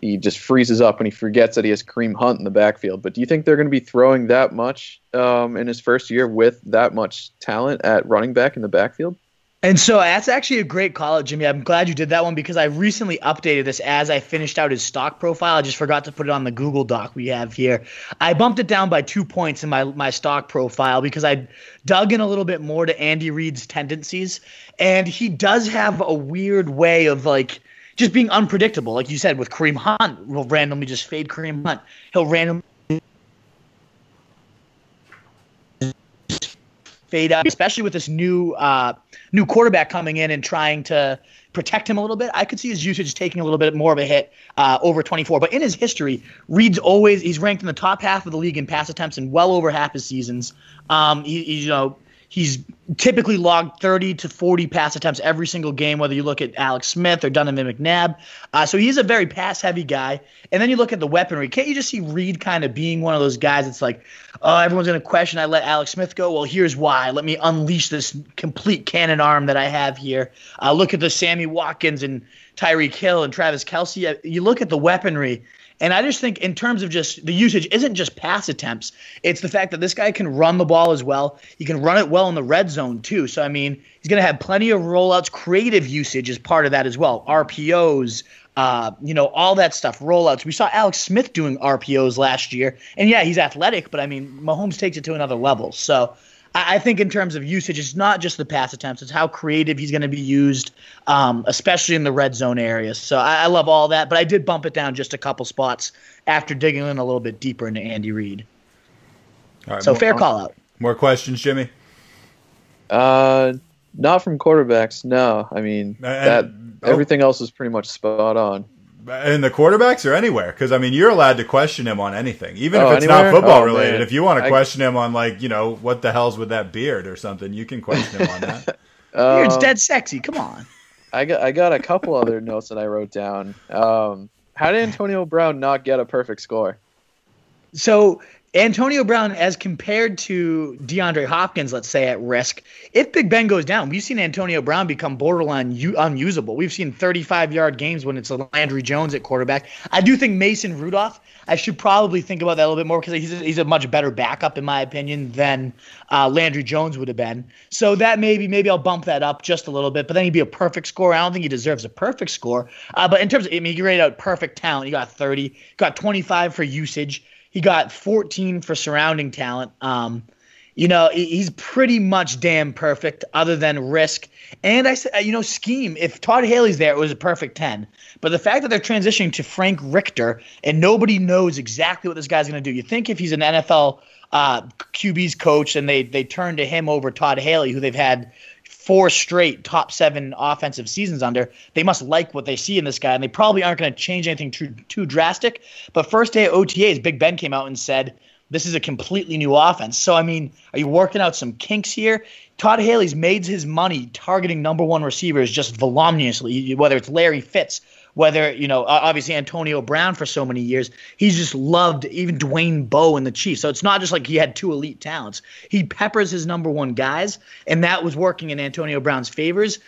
he just freezes up and he forgets that he has Kareem Hunt in the backfield. But do you think they're going to be throwing that much um, in his first year with that much talent at running back in the backfield? And so that's actually a great call out, Jimmy. I'm glad you did that one because I recently updated this as I finished out his stock profile. I just forgot to put it on the Google Doc we have here. I bumped it down by two points in my, my stock profile because I dug in a little bit more to Andy Reid's tendencies. And he does have a weird way of like just being unpredictable. Like you said, with Kareem Hunt, we'll randomly just fade Kareem Hunt. He'll randomly fade out, especially with this new uh, new quarterback coming in and trying to protect him a little bit. I could see his usage taking a little bit more of a hit uh, over twenty-four. But in his history, Reid's always he's ranked in the top half of the league in pass attempts in well over half his seasons. Um, he, he, you know, he's typically logged thirty to forty pass attempts every single game, whether you look at Alex Smith or Donovan McNabb. Uh, so he's a very pass-heavy guy. And then you look at the weaponry. Can't you just see Reid kind of being one of those guys that's like, oh, everyone's going to question I let Alex Smith go? Well, here's why. Let me unleash this complete cannon arm that I have here. Uh, look at the Sammy Watkins and Tyreek Hill and Travis Kelce. You look at the weaponry. And I just think in terms of just the usage isn't just pass attempts. It's the fact that this guy can run the ball as well. He can run it well in the red zone too. So, I mean, he's going to have plenty of rollouts. Creative usage is part of that as well. R P Os, uh, you know, all that stuff, rollouts. We saw Alex Smith doing R P Os last year. And, yeah, he's athletic, but, I mean, Mahomes takes it to another level. So I, I think in terms of usage, it's not just the pass attempts. It's how creative he's going to be used, um, especially in the red zone area. So I, I love all that. But I did bump it down just a couple spots after digging in a little bit deeper into Andy Reid. All right, so more, fair call out. More questions, Jimmy? Uh, not from quarterbacks, no. I mean, and, that oh, everything else is pretty much spot on. In the quarterbacks or anywhere? Because, I mean, you're allowed to question him on anything, even oh, if it's anywhere? not football oh, related. Man. If you want to question I, him on, like, you know, what the hell's with that beard or something, you can question him on that. uh, Beard's dead sexy. Come on. I got, I got a couple other notes that I wrote down. Um, how did Antonio Brown not get a perfect score? So Antonio Brown, as compared to DeAndre Hopkins, let's say, at risk, if Big Ben goes down, we've seen Antonio Brown become borderline u- unusable. We've seen thirty-five-yard games when it's Landry Jones at quarterback. I do think Mason Rudolph, I should probably think about that a little bit more because he's a, he's a much better backup, in my opinion, than uh, Landry Jones would have been. So that maybe maybe I'll bump that up just a little bit, but then he'd be a perfect scorer. I don't think he deserves a perfect score. Uh, but in terms of, I mean, you grade out perfect talent. He got thirty, he got twenty-five for usage. He got fourteen for surrounding talent. Um, you know, he's pretty much damn perfect other than risk. And, I said, you know, scheme, if Todd Haley's there, it was a perfect ten. But the fact that they're transitioning to Frank Richter and nobody knows exactly what this guy's going to do. You think if he's an N F L uh, Q B's coach and they they turn to him over Todd Haley, who they've had – four straight top seven offensive seasons under, they must like what they see in this guy, and they probably aren't going to change anything too too drastic. But first day of O T As, Big Ben came out and said, this is a completely new offense. So, I mean, are you working out some kinks here? Todd Haley's made his money targeting number one receivers just voluminously, whether it's Larry Fitz, whether, you know, obviously Antonio Brown for so many years. He's just loved even Dwayne Bowe and the Chiefs. So it's not just like he had two elite talents. He peppers his number one guys, and that was working in Antonio Brown's favors.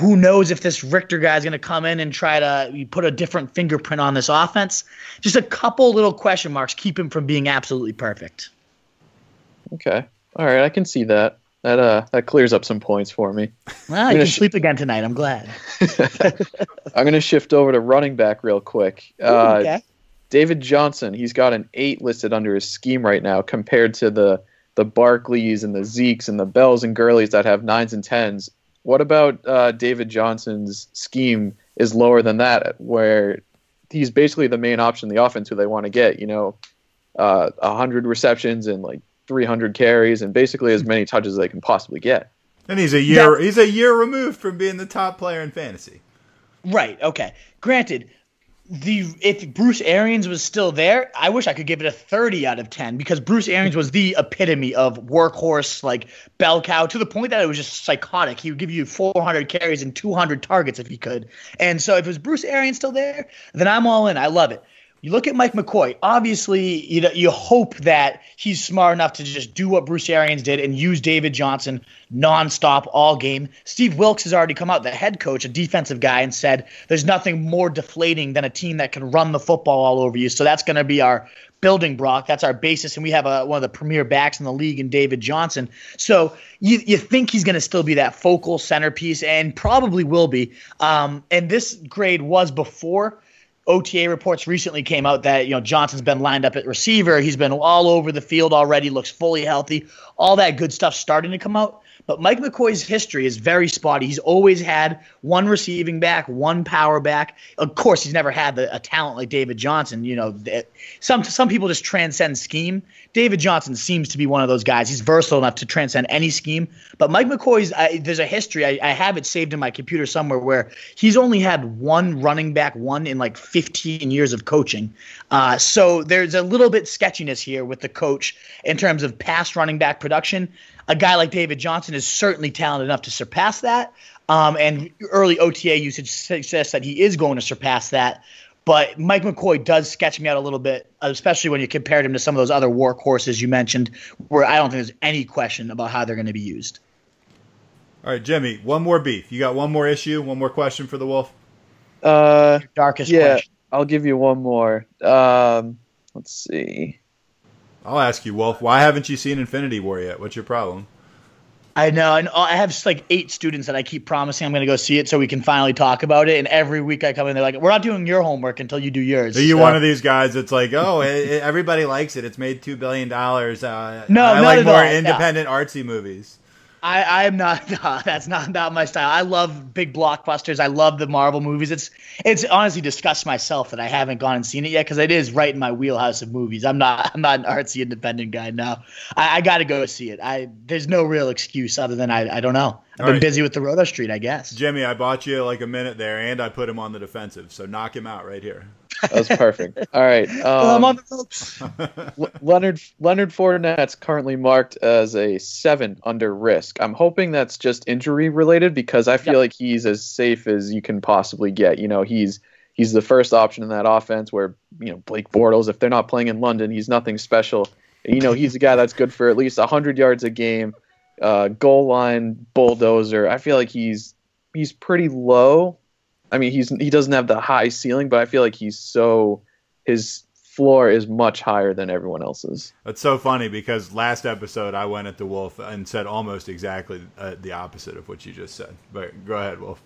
Who knows if this Richter guy is going to come in and try to put a different fingerprint on this offense. Just a couple little question marks keep him from being absolutely perfect. Okay. All right, I can see that. That uh, that clears up some points for me. Well, I can sh- sleep again tonight. I'm glad. I'm going to shift over to running back real quick. Ooh, uh, okay. David Johnson, he's got an eight listed under his scheme right now compared to the, the Barkleys and the Zeeks and the Bells and Gurleys that have nines and tens. What about uh, David Johnson's scheme is lower than that, where he's basically the main option in the offense who they want to get, you know, uh, one hundred receptions and like three hundred carries and basically as many touches as they can possibly get. And he's a year yeah. he's a year removed from being the top player in fantasy. Right, okay. Granted, the if Bruce Arians was still there, I wish I could give it a thirty out of ten because Bruce Arians was the epitome of workhorse, like bell cow, to the point that it was just psychotic. He would give you four hundred carries and two hundred targets if he could. And so if it was Bruce Arians still there, then I'm all in. I love it. You look at Mike McCoy. Obviously, you know, you hope that he's smart enough to just do what Bruce Arians did and use David Johnson nonstop all game. Steve Wilkes has already come out, the head coach, a defensive guy, and said there's nothing more deflating than a team that can run the football all over you. So that's going to be our building block. That's our basis, and we have a, one of the premier backs in the league in David Johnson. So you you think he's going to still be that focal centerpiece, and probably will be. Um, and this grade was before O T A reports recently came out that, you know, Johnson's been lined up at receiver. He's been all over the field already, looks fully healthy. All that good stuff starting to come out. But Mike McCoy's history is very spotty. He's always had one receiving back, one power back. Of course, he's never had the, a talent like David Johnson. You know, some some people just transcend scheme. David Johnson seems to be one of those guys. He's versatile enough to transcend any scheme. But Mike McCoy's I, there's a history. I, I have it saved in my computer somewhere where he's only had one running back, one in like fifteen years of coaching. Uh, so there's a little bit sketchiness here with the coach in terms of past running back production. A guy like David Johnson is certainly talented enough to surpass that, um, and early O T A usage suggests that he is going to surpass that. But Mike McCoy does sketch me out a little bit, especially when you compared him to some of those other workhorses you mentioned, where I don't think there's any question about how they're going to be used. All right, Jimmy, one more beef. You got one more issue, one more question for the Wolf? Uh, Your darkest yeah, question. I'll give you one more. Um, let's see. I'll ask you, Wolf, why haven't you seen Infinity War yet? What's your problem? I know. And I have like eight students that I keep promising I'm going to go see it so we can finally talk about it. And every week I come in, they're like, we're not doing your homework until you do yours. Are you so. One of these guys that's like, oh, it, it, everybody likes it. It's made two billion dollars. Uh, no, I like more all. independent no. artsy movies. I am not no, – that's not, not my style. I love big blockbusters. I love the Marvel movies. It's it's honestly disgusts myself that I haven't gone and seen it yet because it is right in my wheelhouse of movies. I'm not I'm not an artsy independent guy now. I, I got to go see it. I There's no real excuse other than I I don't know. I've All been right. busy with the Roto Street, I guess. Jimmy, I bought you like a minute there, and I put him on the defensive, so knock him out right here. That was perfect. All right. Um, well, I'm on the ropes. L- Leonard Leonard Fournette's currently marked as a seven under risk. I'm hoping that's just injury related because I feel yeah. like he's as safe as you can possibly get. You know, he's he's the first option in that offense where, you know, Blake Bortles, if they're not playing in London, he's nothing special. You know, he's a guy that's good for at least one hundred yards a game, uh, goal line bulldozer. I feel like he's he's pretty low. I mean, he's he doesn't have the high ceiling, but I feel like he's so his floor is much higher than everyone else's. That's so funny because last episode I went at the Wolf and said almost exactly uh, the opposite of what you just said. But go ahead, Wolf.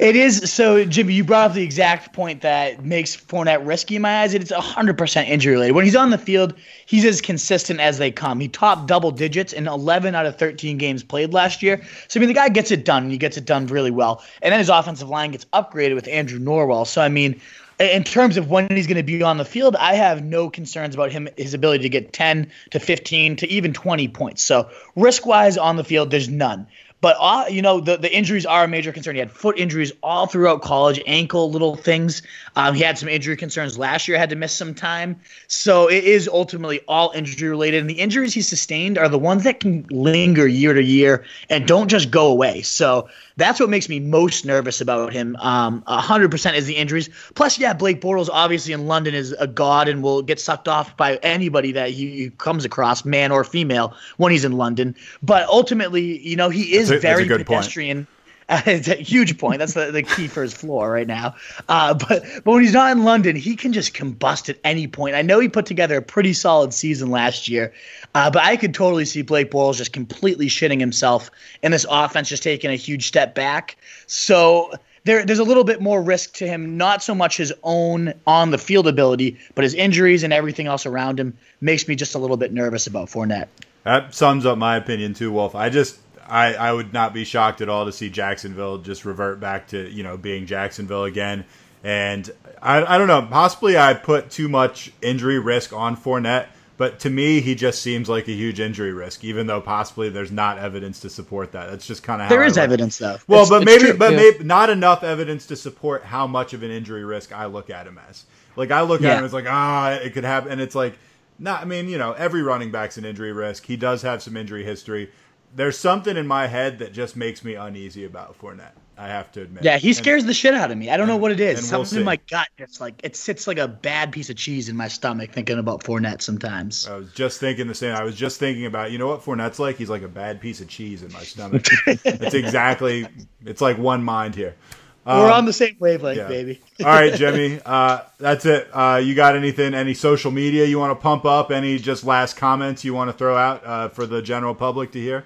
It is so, Jimmy, you brought up the exact point that makes Fournette risky in my eyes. It's one hundred percent injury related. When he's on the field, he's as consistent as they come. He topped double digits in eleven out of thirteen games played last year. So, I mean, the guy gets it done, and he gets it done really well. And then his offensive line gets upgraded with Andrew Norwell. So, I mean, in terms of when he's going to be on the field, I have no concerns about him, his ability to get ten to fifteen to even twenty points. So, risk-wise on the field, there's none. But, uh, you know, the, the injuries are a major concern. He had foot injuries all throughout college, ankle little things. Um, he had some injury concerns last year, had to miss some time. So it is ultimately all injury related. And the injuries he sustained are the ones that can linger year to year and don't just go away. So that's what makes me most nervous about him. Um, one hundred percent is the injuries. Plus, yeah, Blake Bortles obviously in London is a god and will get sucked off by anybody that he, he comes across, man or female, when he's in London. But ultimately, you know, he is very pedestrian. Point. It's a huge point. That's the, the key for his floor right now. Uh, but but when he's not in London, he can just combust at any point. I know he put together a pretty solid season last year, uh, but I could totally see Blake Bortles just completely shitting himself and this offense just taking a huge step back. So there, there's a little bit more risk to him, not so much his own on-the-field ability, but his injuries and everything else around him makes me just a little bit nervous about Fournette. That sums up my opinion too, Wolf. I just – I, I would not be shocked at all to see Jacksonville just revert back to, you know, being Jacksonville again. And I, I don't know, possibly I put too much injury risk on Fournette, but to me, he just seems like a huge injury risk, even though possibly there's not evidence to support that. That's just kind of how there I is look. Evidence, though. Well, it's, but it's maybe, true, but yeah. maybe not enough evidence to support how much of an injury risk I look at him as. Like I look yeah. at him as like, ah, it could happen, and it's like, no, nah, I mean, you know, every running back's an injury risk. He does have some injury history. There's something in my head that just makes me uneasy about Fournette. I have to admit. Yeah, he scares and, the shit out of me. I don't and, know what it is. Something we'll in my gut that's like it sits like a bad piece of cheese in my stomach thinking about Fournette sometimes. I was just thinking the same. I was just thinking about, you know what Fournette's like? He's like a bad piece of cheese in my stomach. It's exactly. It's like one mind here. Um, We're on the same wavelength, yeah. baby. All right, Jimmy. Uh, that's it. Uh, you got anything? Any social media you want to pump up? Any just last comments you want to throw out uh, for the general public to hear?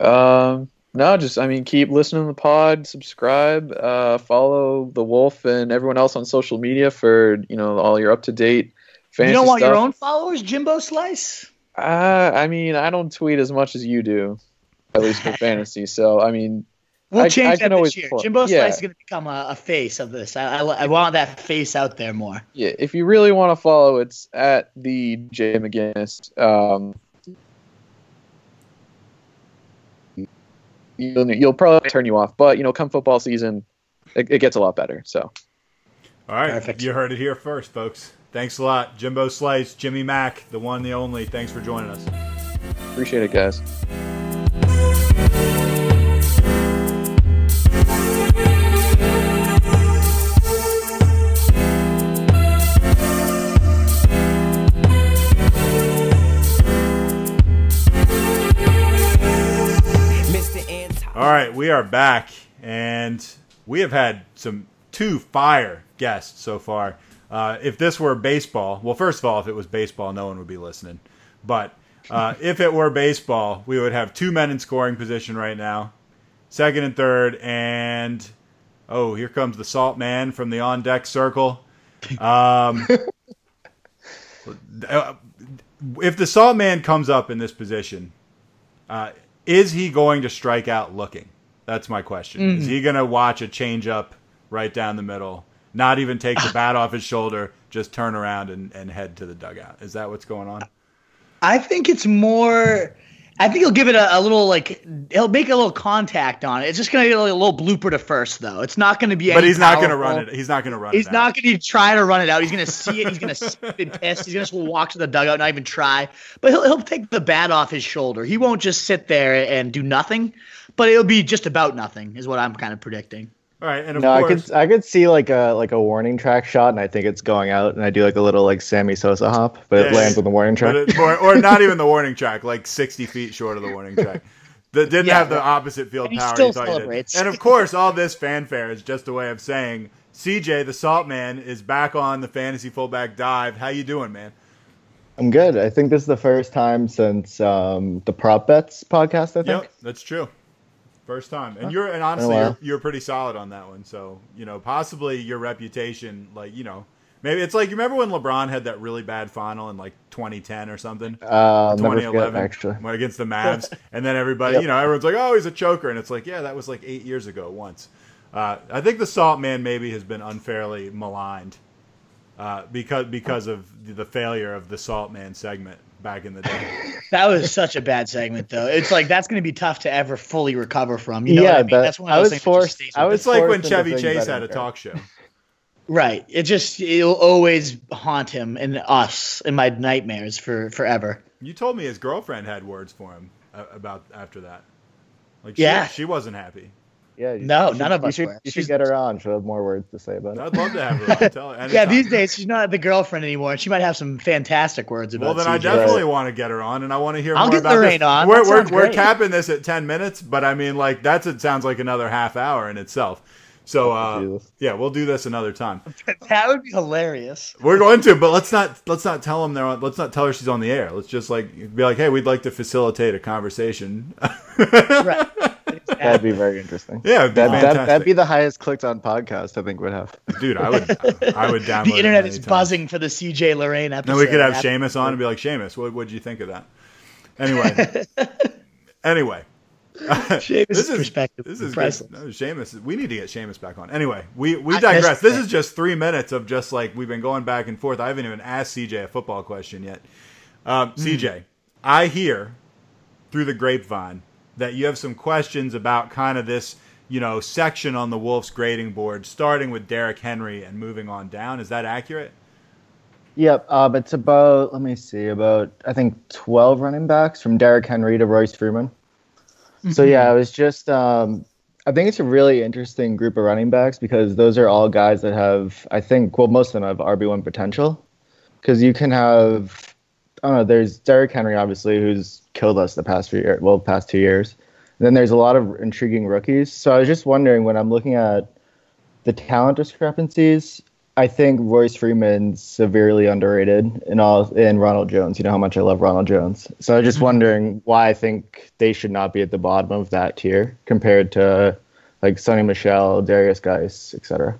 Um, no, just, I mean, keep listening to the pod, subscribe, uh, follow the Wolf and everyone else on social media for, you know, all your up-to-date fantasy stuff. You don't want stuff. Your own followers, Jimbo Slice? Uh, I mean, I don't tweet as much as you do, at least for fantasy. So, I mean, we'll I, change I that this year. Play. Jimbo yeah. Slice is going to become a, a face of this. I, I, I want that face out there more. Yeah. If you really want to follow, it's at the J McGinnis, um, You'll, you'll probably turn you off, but you know, come football season, it, it gets a lot better. So, all right, Perfect. You heard it here first, folks. Thanks a lot, Jimbo Slice, Jimmy Mac, the one, the only. Thanks for joining us. Appreciate it, guys. All right, we are back, and we have had some two fire guests so far. Uh, if this were baseball, well, first of all, if it was baseball, no one would be listening. But uh, if it were baseball, we would have two men in scoring position right now, second and third, and, oh, here comes the salt man from the on-deck circle. Um, if the salt man comes up in this position, uh is he going to strike out looking? That's my question. Mm. Is he going to watch a changeup right down the middle, not even take the bat off his shoulder, just turn around and, and head to the dugout? Is that what's going on? I think it's more – I think he'll give it a, a little like – he'll make a little contact on it. It's just going to be like a little blooper to first, though. It's not going to be – But he's not going to run it. He's not going to run it out. He's not going to try to run it out. He's going to see it. He's going to spit and piss. He's going to just walk to the dugout and not even try. But he'll he'll take the bat off his shoulder. He won't just sit there and do nothing, but it'll be just about nothing is what I'm kind of predicting. All right, and of no, course, I could I could see like a like a warning track shot, and I think it's going out, and I do like a little like Sammy Sosa hop, but yes. It lands on the warning track, it, or, or not even the warning track, like sixty feet short of the warning track. That didn't yeah, have the opposite field and power. He still celebrates. And of course, all this fanfare is just a way of saying C J, the Salt Man, is back on the Fantasy Fullback Dive. How you doing, man? I'm good. I think this is the first time since um, the Prop Bets podcast. I think yep, that's true. First time, and you're and honestly, you're, you're pretty solid on that one. So you know, possibly your reputation, like you know, maybe it's like you remember when LeBron had that really bad final in like twenty ten or something, uh, twenty eleven, actually, against the Mavs, and then everybody, yep. you know, everyone's like, oh, he's a choker, and it's like, yeah, that was like eight years ago once. Uh, I think the Salt Man maybe has been unfairly maligned uh, because because of the failure of the Salt Man segment. Back in the day. That was such a bad segment, though. It's like that's going to be tough to ever fully recover from. You know yeah, what I mean? That's one of those things that just stays with me. It's like when Chevy Chase had a talk show. Right. It just it'll always haunt him and us in my nightmares for forever. You told me his girlfriend had words for him about after that. Like she, yeah, she wasn't happy. Yeah. You, no, you none should, of us. You should, you should get her on. She'll have more words to say about it. I'd love to have her on. Tell her anytime. Yeah, these days she's not the girlfriend anymore. She might have some fantastic words about it. Well, then C J. I definitely right. want to get her on, and I want to hear I'll more about this. I'll get Lorraine on. We're, we're, we're capping this at ten minutes, but I mean, like, that's it sounds like another half hour in itself. So, uh, yeah, we'll do this another time. That would be hilarious. We're going to, but let's not let's not tell them they're on, let's not tell her she's on the air. Let's just like be like, hey, we'd like to facilitate a conversation. Right. That'd be very interesting. Yeah, that'd be, that, that'd be the highest clicked on podcast. I think would have. Dude, I would. I would download. The internet is buzzing for the C J Lorraine episode. Then we could have Seamus on and be like, Seamus, what would you think of that? Anyway, anyway. Seamus' this is, perspective. This is good. No, Seamus, we need to get Seamus back on. Anyway, we, we digress. This is just three minutes of just like we've been going back and forth. I haven't even asked C J a football question yet. Um, mm. C J, I hear through the grapevine that you have some questions about kind of this, you know, section on the Wolves grading board, starting with Derrick Henry and moving on down. Is that accurate? Yep, um, it's about, let me see, about I think twelve running backs from Derrick Henry to Royce Freeman. So, yeah, it was just um, – I think it's a really interesting group of running backs because those are all guys that have – I think, well, most of them have R B one potential because you can have – I don't know, there's Derrick Henry, obviously, who's killed us the past few – well, past two years. And then there's a lot of intriguing rookies. So I was just wondering, when I'm looking at the talent discrepancies, I think Royce Freeman's severely underrated in all in Ronald Jones. You know how much I love Ronald Jones. So I'm just wondering why I think they should not be at the bottom of that tier compared to like Sony Michel, Darius Geis, et cetera.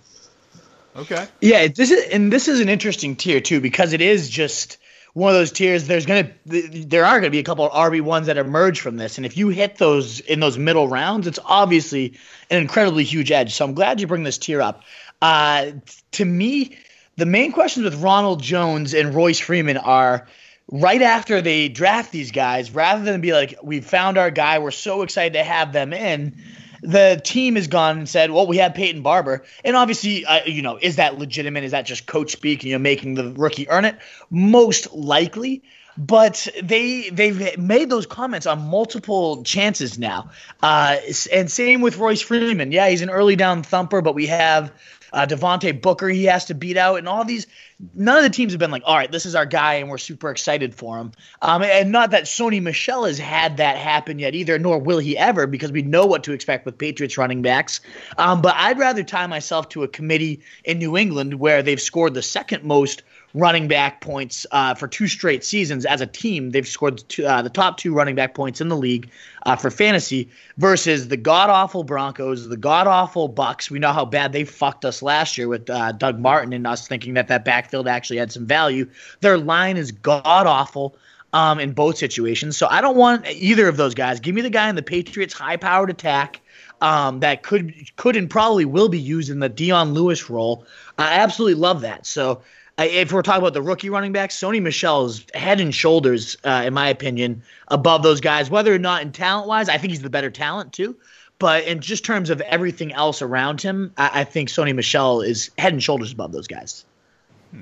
Okay. Yeah, this is and this is an interesting tier too because it is just one of those tiers. There's gonna there are gonna be a couple of R B ones that emerge from this, and if you hit those in those middle rounds, it's obviously an incredibly huge edge. So I'm glad you bring this tier up. Uh, to me, the main questions with Ronald Jones and Royce Freeman are right after they draft these guys, rather than be like, we found our guy, we're so excited to have them in, the team has gone and said, well, we have Peyton Barber. And obviously, uh, you know, is that legitimate? Is that just coach speak, you know, making the rookie earn it? Most likely. But they, they've made those comments on multiple chances now. Uh, and same with Royce Freeman. Yeah, he's an early down thumper, but we have – Uh, Devontae Booker, he has to beat out, and all these. None of the teams have been like, all right, this is our guy, and we're super excited for him. Um, and not that Sony Michel has had that happen yet either, nor will he ever, because we know what to expect with Patriots running backs. Um, but I'd rather tie myself to a committee in New England where they've scored the second most running back points uh, for two straight seasons as a team. They've scored two, uh, the top two running back points in the league uh, for fantasy versus the god-awful Broncos, the god-awful Bucks. We know how bad they fucked us last year with uh, Doug Martin and us thinking that that backfield actually had some value. Their line is god-awful um, in both situations. So I don't want either of those guys. Give me the guy in the Patriots' high-powered attack um, that could, could and probably will be used in the Dion Lewis role. I absolutely love that. So if we're talking about the rookie running backs, Sony Michel is head and shoulders, uh, in my opinion, above those guys, whether or not in talent-wise. I think he's the better talent, too. But in just terms of everything else around him, I, I think Sony Michel is head and shoulders above those guys.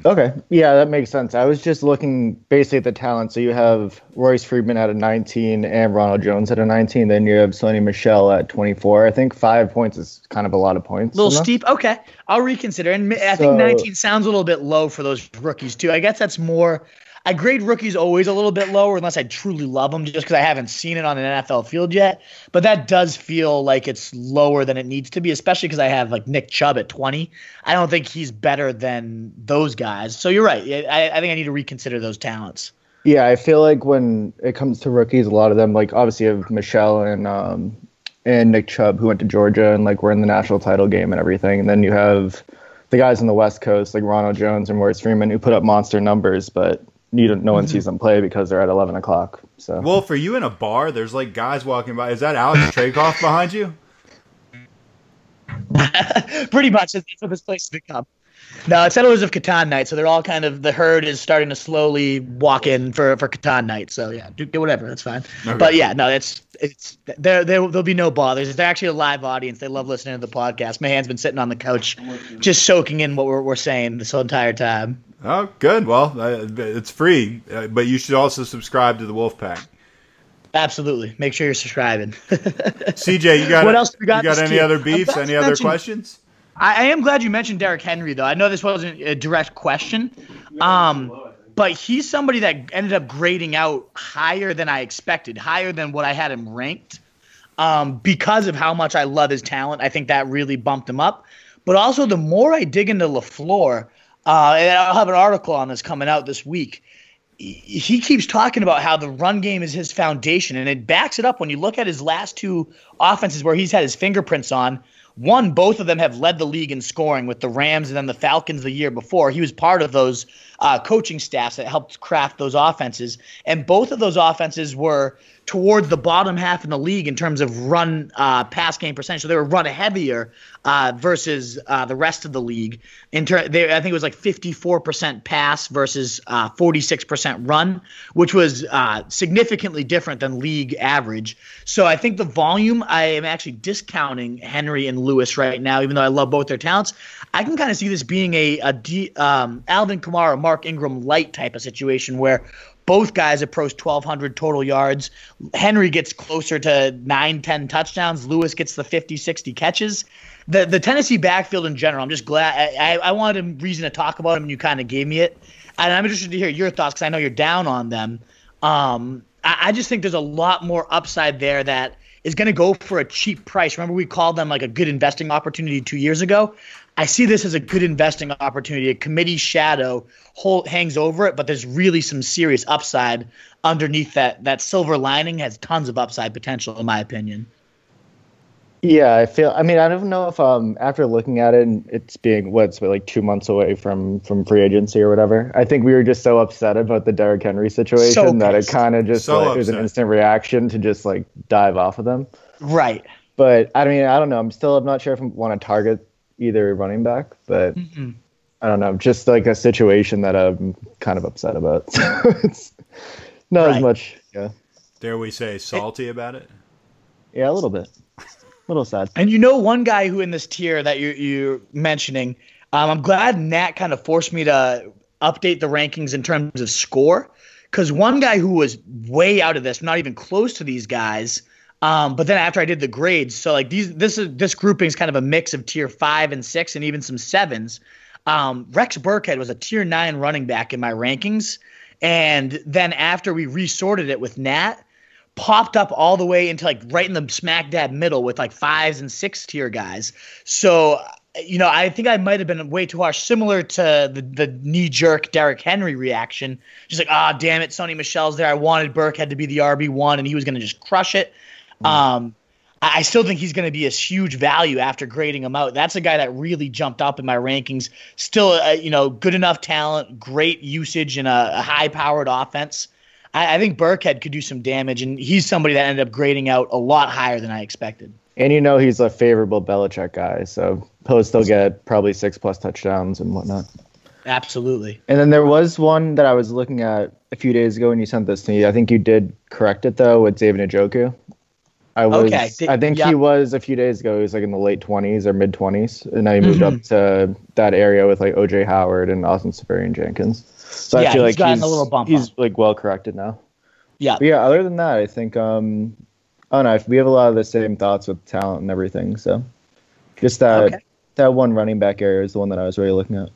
Okay. Yeah, that makes sense. I was just looking basically at the talent. So you have Royce Freeman at a nineteen and Ronald Jones at a nineteen. Then you have Sony Michel at twenty-four. I think five points is kind of a lot of points. A little enough. Steep. Okay. I'll reconsider. And I think so, nineteen sounds a little bit low for those rookies too. I guess that's more – I grade rookies always a little bit lower unless I truly love them just because I haven't seen it on an N F L field yet. But that does feel like it's lower than it needs to be, especially because I have like Nick Chubb at twenty. I don't think he's better than those guys. So you're right. I, I think I need to reconsider those talents. Yeah, I feel like when it comes to rookies, a lot of them, like obviously you have Michelle and um, and Nick Chubb who went to Georgia and like were in the national title game and everything. And then you have the guys on the West Coast like Ronald Jones and Royce Freeman who put up monster numbers, but You don't. No one sees them play because they're at eleven o'clock. So, well, for you in a bar, there's like guys walking by. Is that Alex Trakoff behind you? Pretty much. That's what this place has become. No, it's Settlers of Catan night, so they're all kind of the herd is starting to slowly walk in for, for Catan night. So yeah, do, do whatever, that's fine. Okay. But yeah, no, it's it's there. There will be no bothers. They're actually a live audience. They love listening to the podcast. Mahan's been sitting on the couch, just soaking in what we're we're saying this whole entire time. Oh, good. Well, uh, it's free, uh, but you should also subscribe to the Wolf Pack. Absolutely. Make sure you're subscribing. C J, you got what else we got? You got any other beefs? Any other questions? I, I am glad you mentioned Derrick Henry, though. I know this wasn't a direct question, um, but he's somebody that ended up grading out higher than I expected, higher than what I had him ranked, um, because of how much I love his talent. I think that really bumped him up. But also, the more I dig into LaFleur, uh, and I'll have an article on this coming out this week, he keeps talking about how the run game is his foundation, and it backs it up when you look at his last two offenses where he's had his fingerprints on. One, both of them have led the league in scoring with the Rams and then the Falcons the year before. He was part of those uh, coaching staffs that helped craft those offenses, and both of those offenses were towards the bottom half in the league in terms of run uh, pass game percentage. So they were run heavier uh, versus uh, the rest of the league. In ter- they, I think it was like fifty-four percent pass versus uh, forty-six percent run, which was uh, significantly different than league average. So I think the volume, I am actually discounting Henry and Lewis right now, even though I love both their talents. I can kind of see this being a, a D, um, Alvin Kamara, Mark Ingram light type of situation where both guys approach twelve hundred total yards. Henry gets closer to nine, ten touchdowns. Lewis gets the fifty, sixty catches. The the Tennessee backfield in general, I'm just glad. I, I wanted a reason to talk about them, and you kind of gave me it. And I'm interested to hear your thoughts because I know you're down on them. Um, I, I just think there's a lot more upside there that is going to go for a cheap price. Remember, we called them like a good investing opportunity two years ago. I see this as a good investing opportunity. A committee shadow hold, hangs over it, but there's really some serious upside underneath that. That silver lining has tons of upside potential, in my opinion. Yeah, I feel. I mean, I don't know if um after looking at it, and it's being what's like two months away from from free agency or whatever. I think we were just so upset about the Derrick Henry situation so that it kind of just so like, it was an instant reaction to just like dive off of them. Right. But I mean, I don't know. I'm still. I'm not sure if I want to target either running back, but mm-hmm. I don't know, just like a situation that I'm kind of upset about. So it's not right. as much. Yeah. Dare we say salty it, about it? Yeah, a little bit, a little sad. And you know, one guy who in this tier that you, you're mentioning, um, I'm glad Nat kind of forced me to update the rankings in terms of score. Cause one guy who was way out of this, not even close to these guys, Um, but then after I did the grades, so like these, this is this grouping is kind of a mix of tier five and six, and even some sevens. Um, Rex Burkhead was a tier nine running back in my rankings, and then after we resorted it with Nat, popped up all the way into like right in the smack dab middle with like fives and six tier guys. So you know, I think I might have been way too harsh, similar to the, the knee jerk Derrick Henry reaction. Just like, ah, oh, damn it, Sony Michel's there. I wanted Burkhead to be the R B one, and he was going to just crush it. Um, I still think he's going to be a huge value after grading him out. That's a guy that really jumped up in my rankings. Still, uh, you know, good enough talent, great usage, and a, a high-powered offense. I, I think Burkhead could do some damage, and he's somebody that ended up grading out a lot higher than I expected. And you know he's a favorable Belichick guy, so he'll still get probably six-plus touchdowns and whatnot. Absolutely. And then there was one that I was looking at a few days ago when you sent this to me. I think you did correct it, though, with David Njoku. I was. Okay. Th- I think yeah. he was a few days ago. He was like in the late twenties or mid twenties, and now he moved mm-hmm. up to that area with like O J Howard and Austin Seferian-Jenkins. So yeah, I feel he's like gotten he's, a little bump he's like well corrected now. Yeah. But yeah. Other than that, I think um, I don't know. We have a lot of the same thoughts with talent and everything. So just that okay. that one running back area is the one that I was really looking at.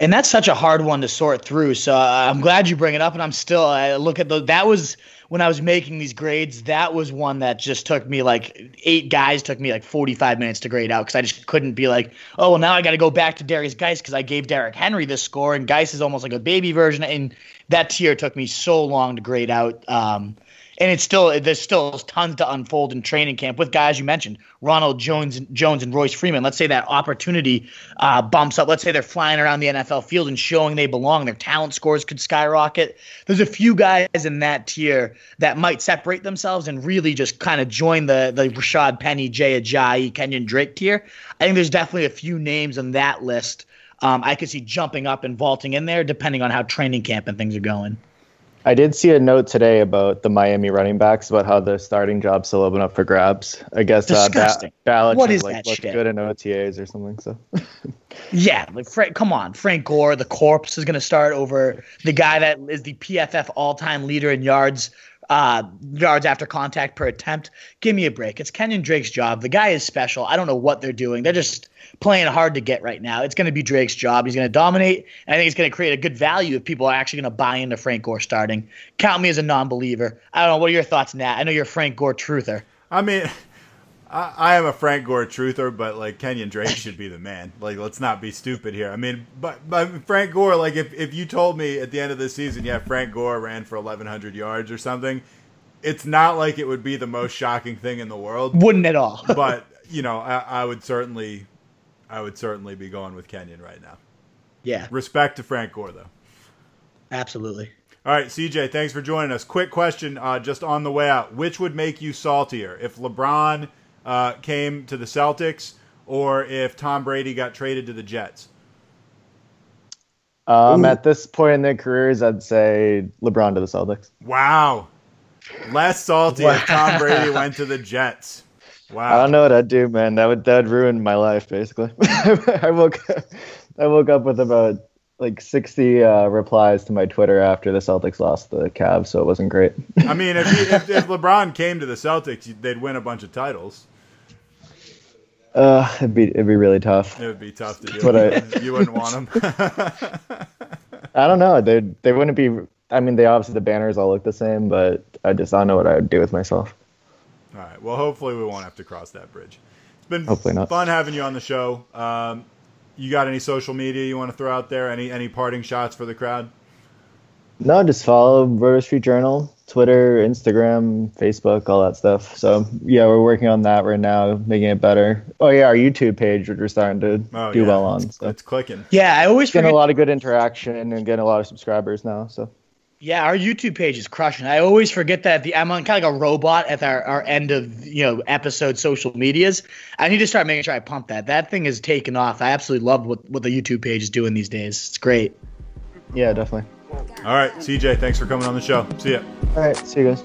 And that's such a hard one to sort through. So uh, I'm glad you bring it up. And I'm still I look at the that was. When I was making these grades, that was one that just took me like eight guys took me like forty-five minutes to grade out because I just couldn't be like, oh, well, now I got to go back to Darius Geis because I gave Derrick Henry this score and Geis is almost like a baby version. And that tier took me so long to grade out. Um, and it's still there's still tons to unfold in training camp with guys you mentioned, Ronald Jones, Jones and Royce Freeman. Let's say that opportunity uh, bumps up. Let's say they're flying around the N F L field and showing they belong. Their talent scores could skyrocket. There's a few guys in that tier that might separate themselves and really just kind of join the the Rashad Penny, Jay Ajayi, Kenyon Drake tier. I think there's definitely a few names on that list um, I could see jumping up and vaulting in there depending on how training camp and things are going. I did see a note today about the Miami running backs about how the starting job's still open up for grabs. I guess uh, ba- Ballard like, that looked shit? good in O T As or something. So, yeah, like Frank, come on, Frank Gore, the corpse is going to start over the guy that is the P F F all-time leader in yards uh, yards after contact per attempt. Give me a break. It's Kenyon Drake's job. The guy is special. I don't know what they're doing. They're just playing hard to get right now. It's going to be Drake's job. He's going to dominate. And I think it's going to create a good value if people are actually going to buy into Frank Gore starting. Count me as a non-believer. I don't know. What are your thoughts, Nat? I know you're a Frank Gore truther. I mean, I, I am a Frank Gore truther, but like Kenyon Drake should be the man. Like, let's not be stupid here. I mean, but, but Frank Gore, like if, if you told me at the end of the season, yeah, Frank Gore ran for eleven hundred yards or something, it's not like it would be the most shocking thing in the world. Wouldn't at all. But, you know, I, I would certainly... I would certainly be going with Kenyon right now. Yeah. Respect to Frank Gore, though. Absolutely. All right, C J, thanks for joining us. Quick question uh, just on the way out. Which would make you saltier? If LeBron uh, came to the Celtics or if Tom Brady got traded to the Jets? Um, at this point in their careers, I'd say LeBron to the Celtics. Wow. Less salty wow. if Tom Brady went to the Jets. Wow. I don't know what I'd do, man. That would that would ruin my life, basically. I woke up, I woke up with about like sixty uh, replies to my Twitter after the Celtics lost the Cavs, so it wasn't great. I mean, if, he, if if LeBron came to the Celtics, they'd win a bunch of titles. Uh, it'd be it'd be really tough. It would be tough to do. But I, you wouldn't want them. I don't know. They they wouldn't be. I mean, they obviously the banners all look the same, but I just I don't know what I would do with myself. All right. Well, hopefully we won't have to cross that bridge. It's been fun having you on the show. Um, you got any social media you want to throw out there? Any any parting shots for the crowd? No, just follow Roto Street Journal, Twitter, Instagram, Facebook, all that stuff. So, yeah, we're working on that right now, making it better. Oh, yeah, our YouTube page, which we're starting to oh, do yeah. well on. It's, so. it's clicking. Yeah, I always forget. Getting a lot of good interaction and getting a lot of subscribers now, so. Yeah, our YouTube page is crushing. I always forget that at the I'm on kind of like a robot at our, our end of you know episode social medias. I need to start making sure I pump that. That thing is taking off. I absolutely love what, what the YouTube page is doing these days. It's great. Yeah, definitely. All right, C J, thanks for coming on the show. See ya. All right, see you guys.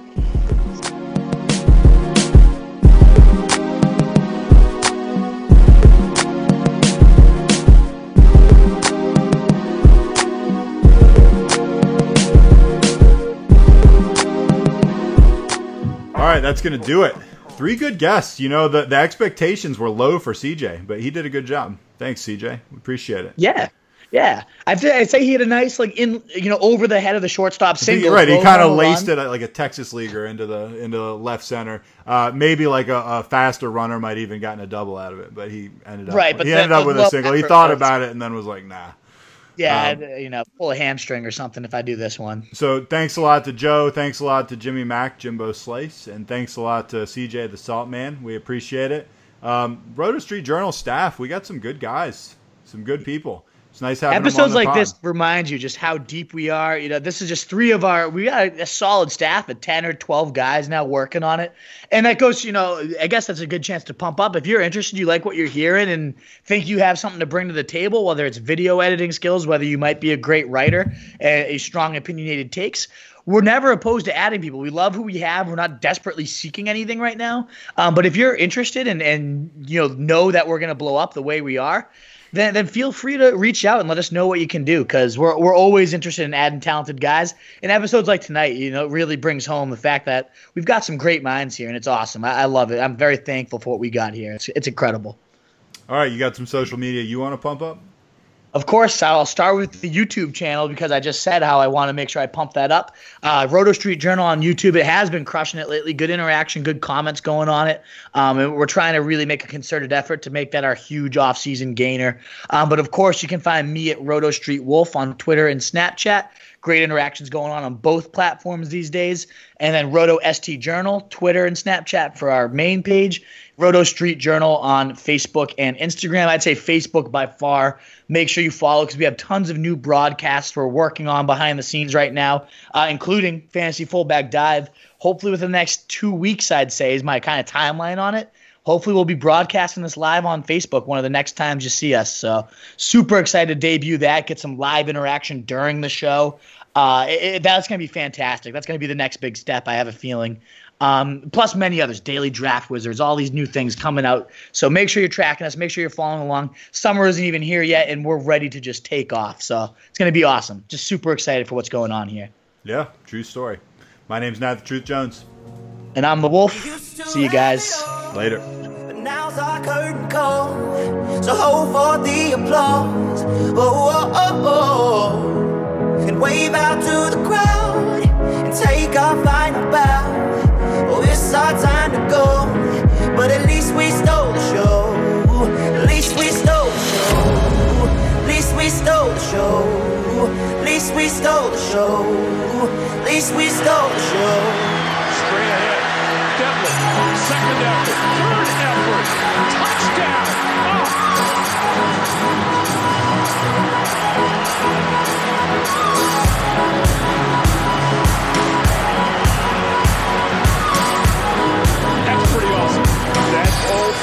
All right, that's going to do it. Three good guests. You know, the, the expectations were low for C J, but he did a good job. Thanks, C J. We appreciate it. Yeah. Yeah. I'd say he had a nice, like, in you know, over the head of the shortstop single. Right. He kind of laced it like a Texas leaguer into the into the left center. Uh, maybe like a, a faster runner might even gotten a double out of it, but he ended up, right, but he ended up with a single. He thought about it and then was like, nah. Yeah, um, you know, pull a hamstring or something if I do this one. So thanks a lot to Joe. Thanks a lot to Jimmy Mac, Jimbo Slice. And thanks a lot to C J the Salt Man. We appreciate it. Um, Roto Street Journal staff, we got some good guys, some good people. It's nice having episodes like this remind you just how deep we are. You know, this is just three of our. We got a, a solid staff of ten or twelve guys now working on it, and that goes. You know, I guess that's a good chance to pump up. If you're interested, you like what you're hearing, and think you have something to bring to the table, whether it's video editing skills, whether you might be a great writer, a, a strong opinionated takes. We're never opposed to adding people. We love who we have. We're not desperately seeking anything right now. Um, but if you're interested and and you know know that we're going to blow up the way we are. Then, then feel free to reach out and let us know what you can do because we're we're always interested in adding talented guys. And episodes like tonight, you know, really brings home the fact that we've got some great minds here, and it's awesome. I, I love it. I'm very thankful for what we got here. It's it's incredible. All right, you got some social media you want to pump up? Of course, I'll start with the YouTube channel because I just said how I want to make sure I pump that up. Uh, Roto Street Journal on YouTube, it has been crushing it lately. Good interaction, good comments going on it. Um, and we're trying to really make a concerted effort to make that our huge off-season gainer. Um, but, of course, you can find me at Roto Street Wolf on Twitter and Snapchat. Great interactions going on on both platforms these days. And then Roto S T Journal, Twitter and Snapchat for our main page. Roto Street Journal on Facebook and Instagram. I'd say Facebook by far. Make sure you follow because we have tons of new broadcasts we're working on behind the scenes right now, uh, including Fantasy Fullback Dive. Hopefully within the next two weeks, I'd say, is my kind of timeline on it. Hopefully we'll be broadcasting this live on Facebook one of the next times you see us. So super excited to debut that, get some live interaction during the show. Uh, it, it, that's going to be fantastic. That's going to be the next big step, I have a feeling. Um, plus many others, Daily Draft Wizards, all these new things coming out. So make sure you're tracking us. Make sure you're following along. Summer isn't even here yet, and we're ready to just take off. So it's going to be awesome. Just super excited for what's going on here. Yeah, true story. My name's Nat The Truth Jones. And I'm The Wolf. See you guys. Later. But now's our curtain call, so hold for the applause. Oh, oh, oh, oh. And wave out to the crowd and take our final bow. Oh, it's our time to go, but at least we stole the show. At least we stole the show. At least we stole the show. At least we stole the show. At least we stole the show. Straight ahead. Devlin, second effort, third effort, touchdown! Oh. That's pretty awesome. That's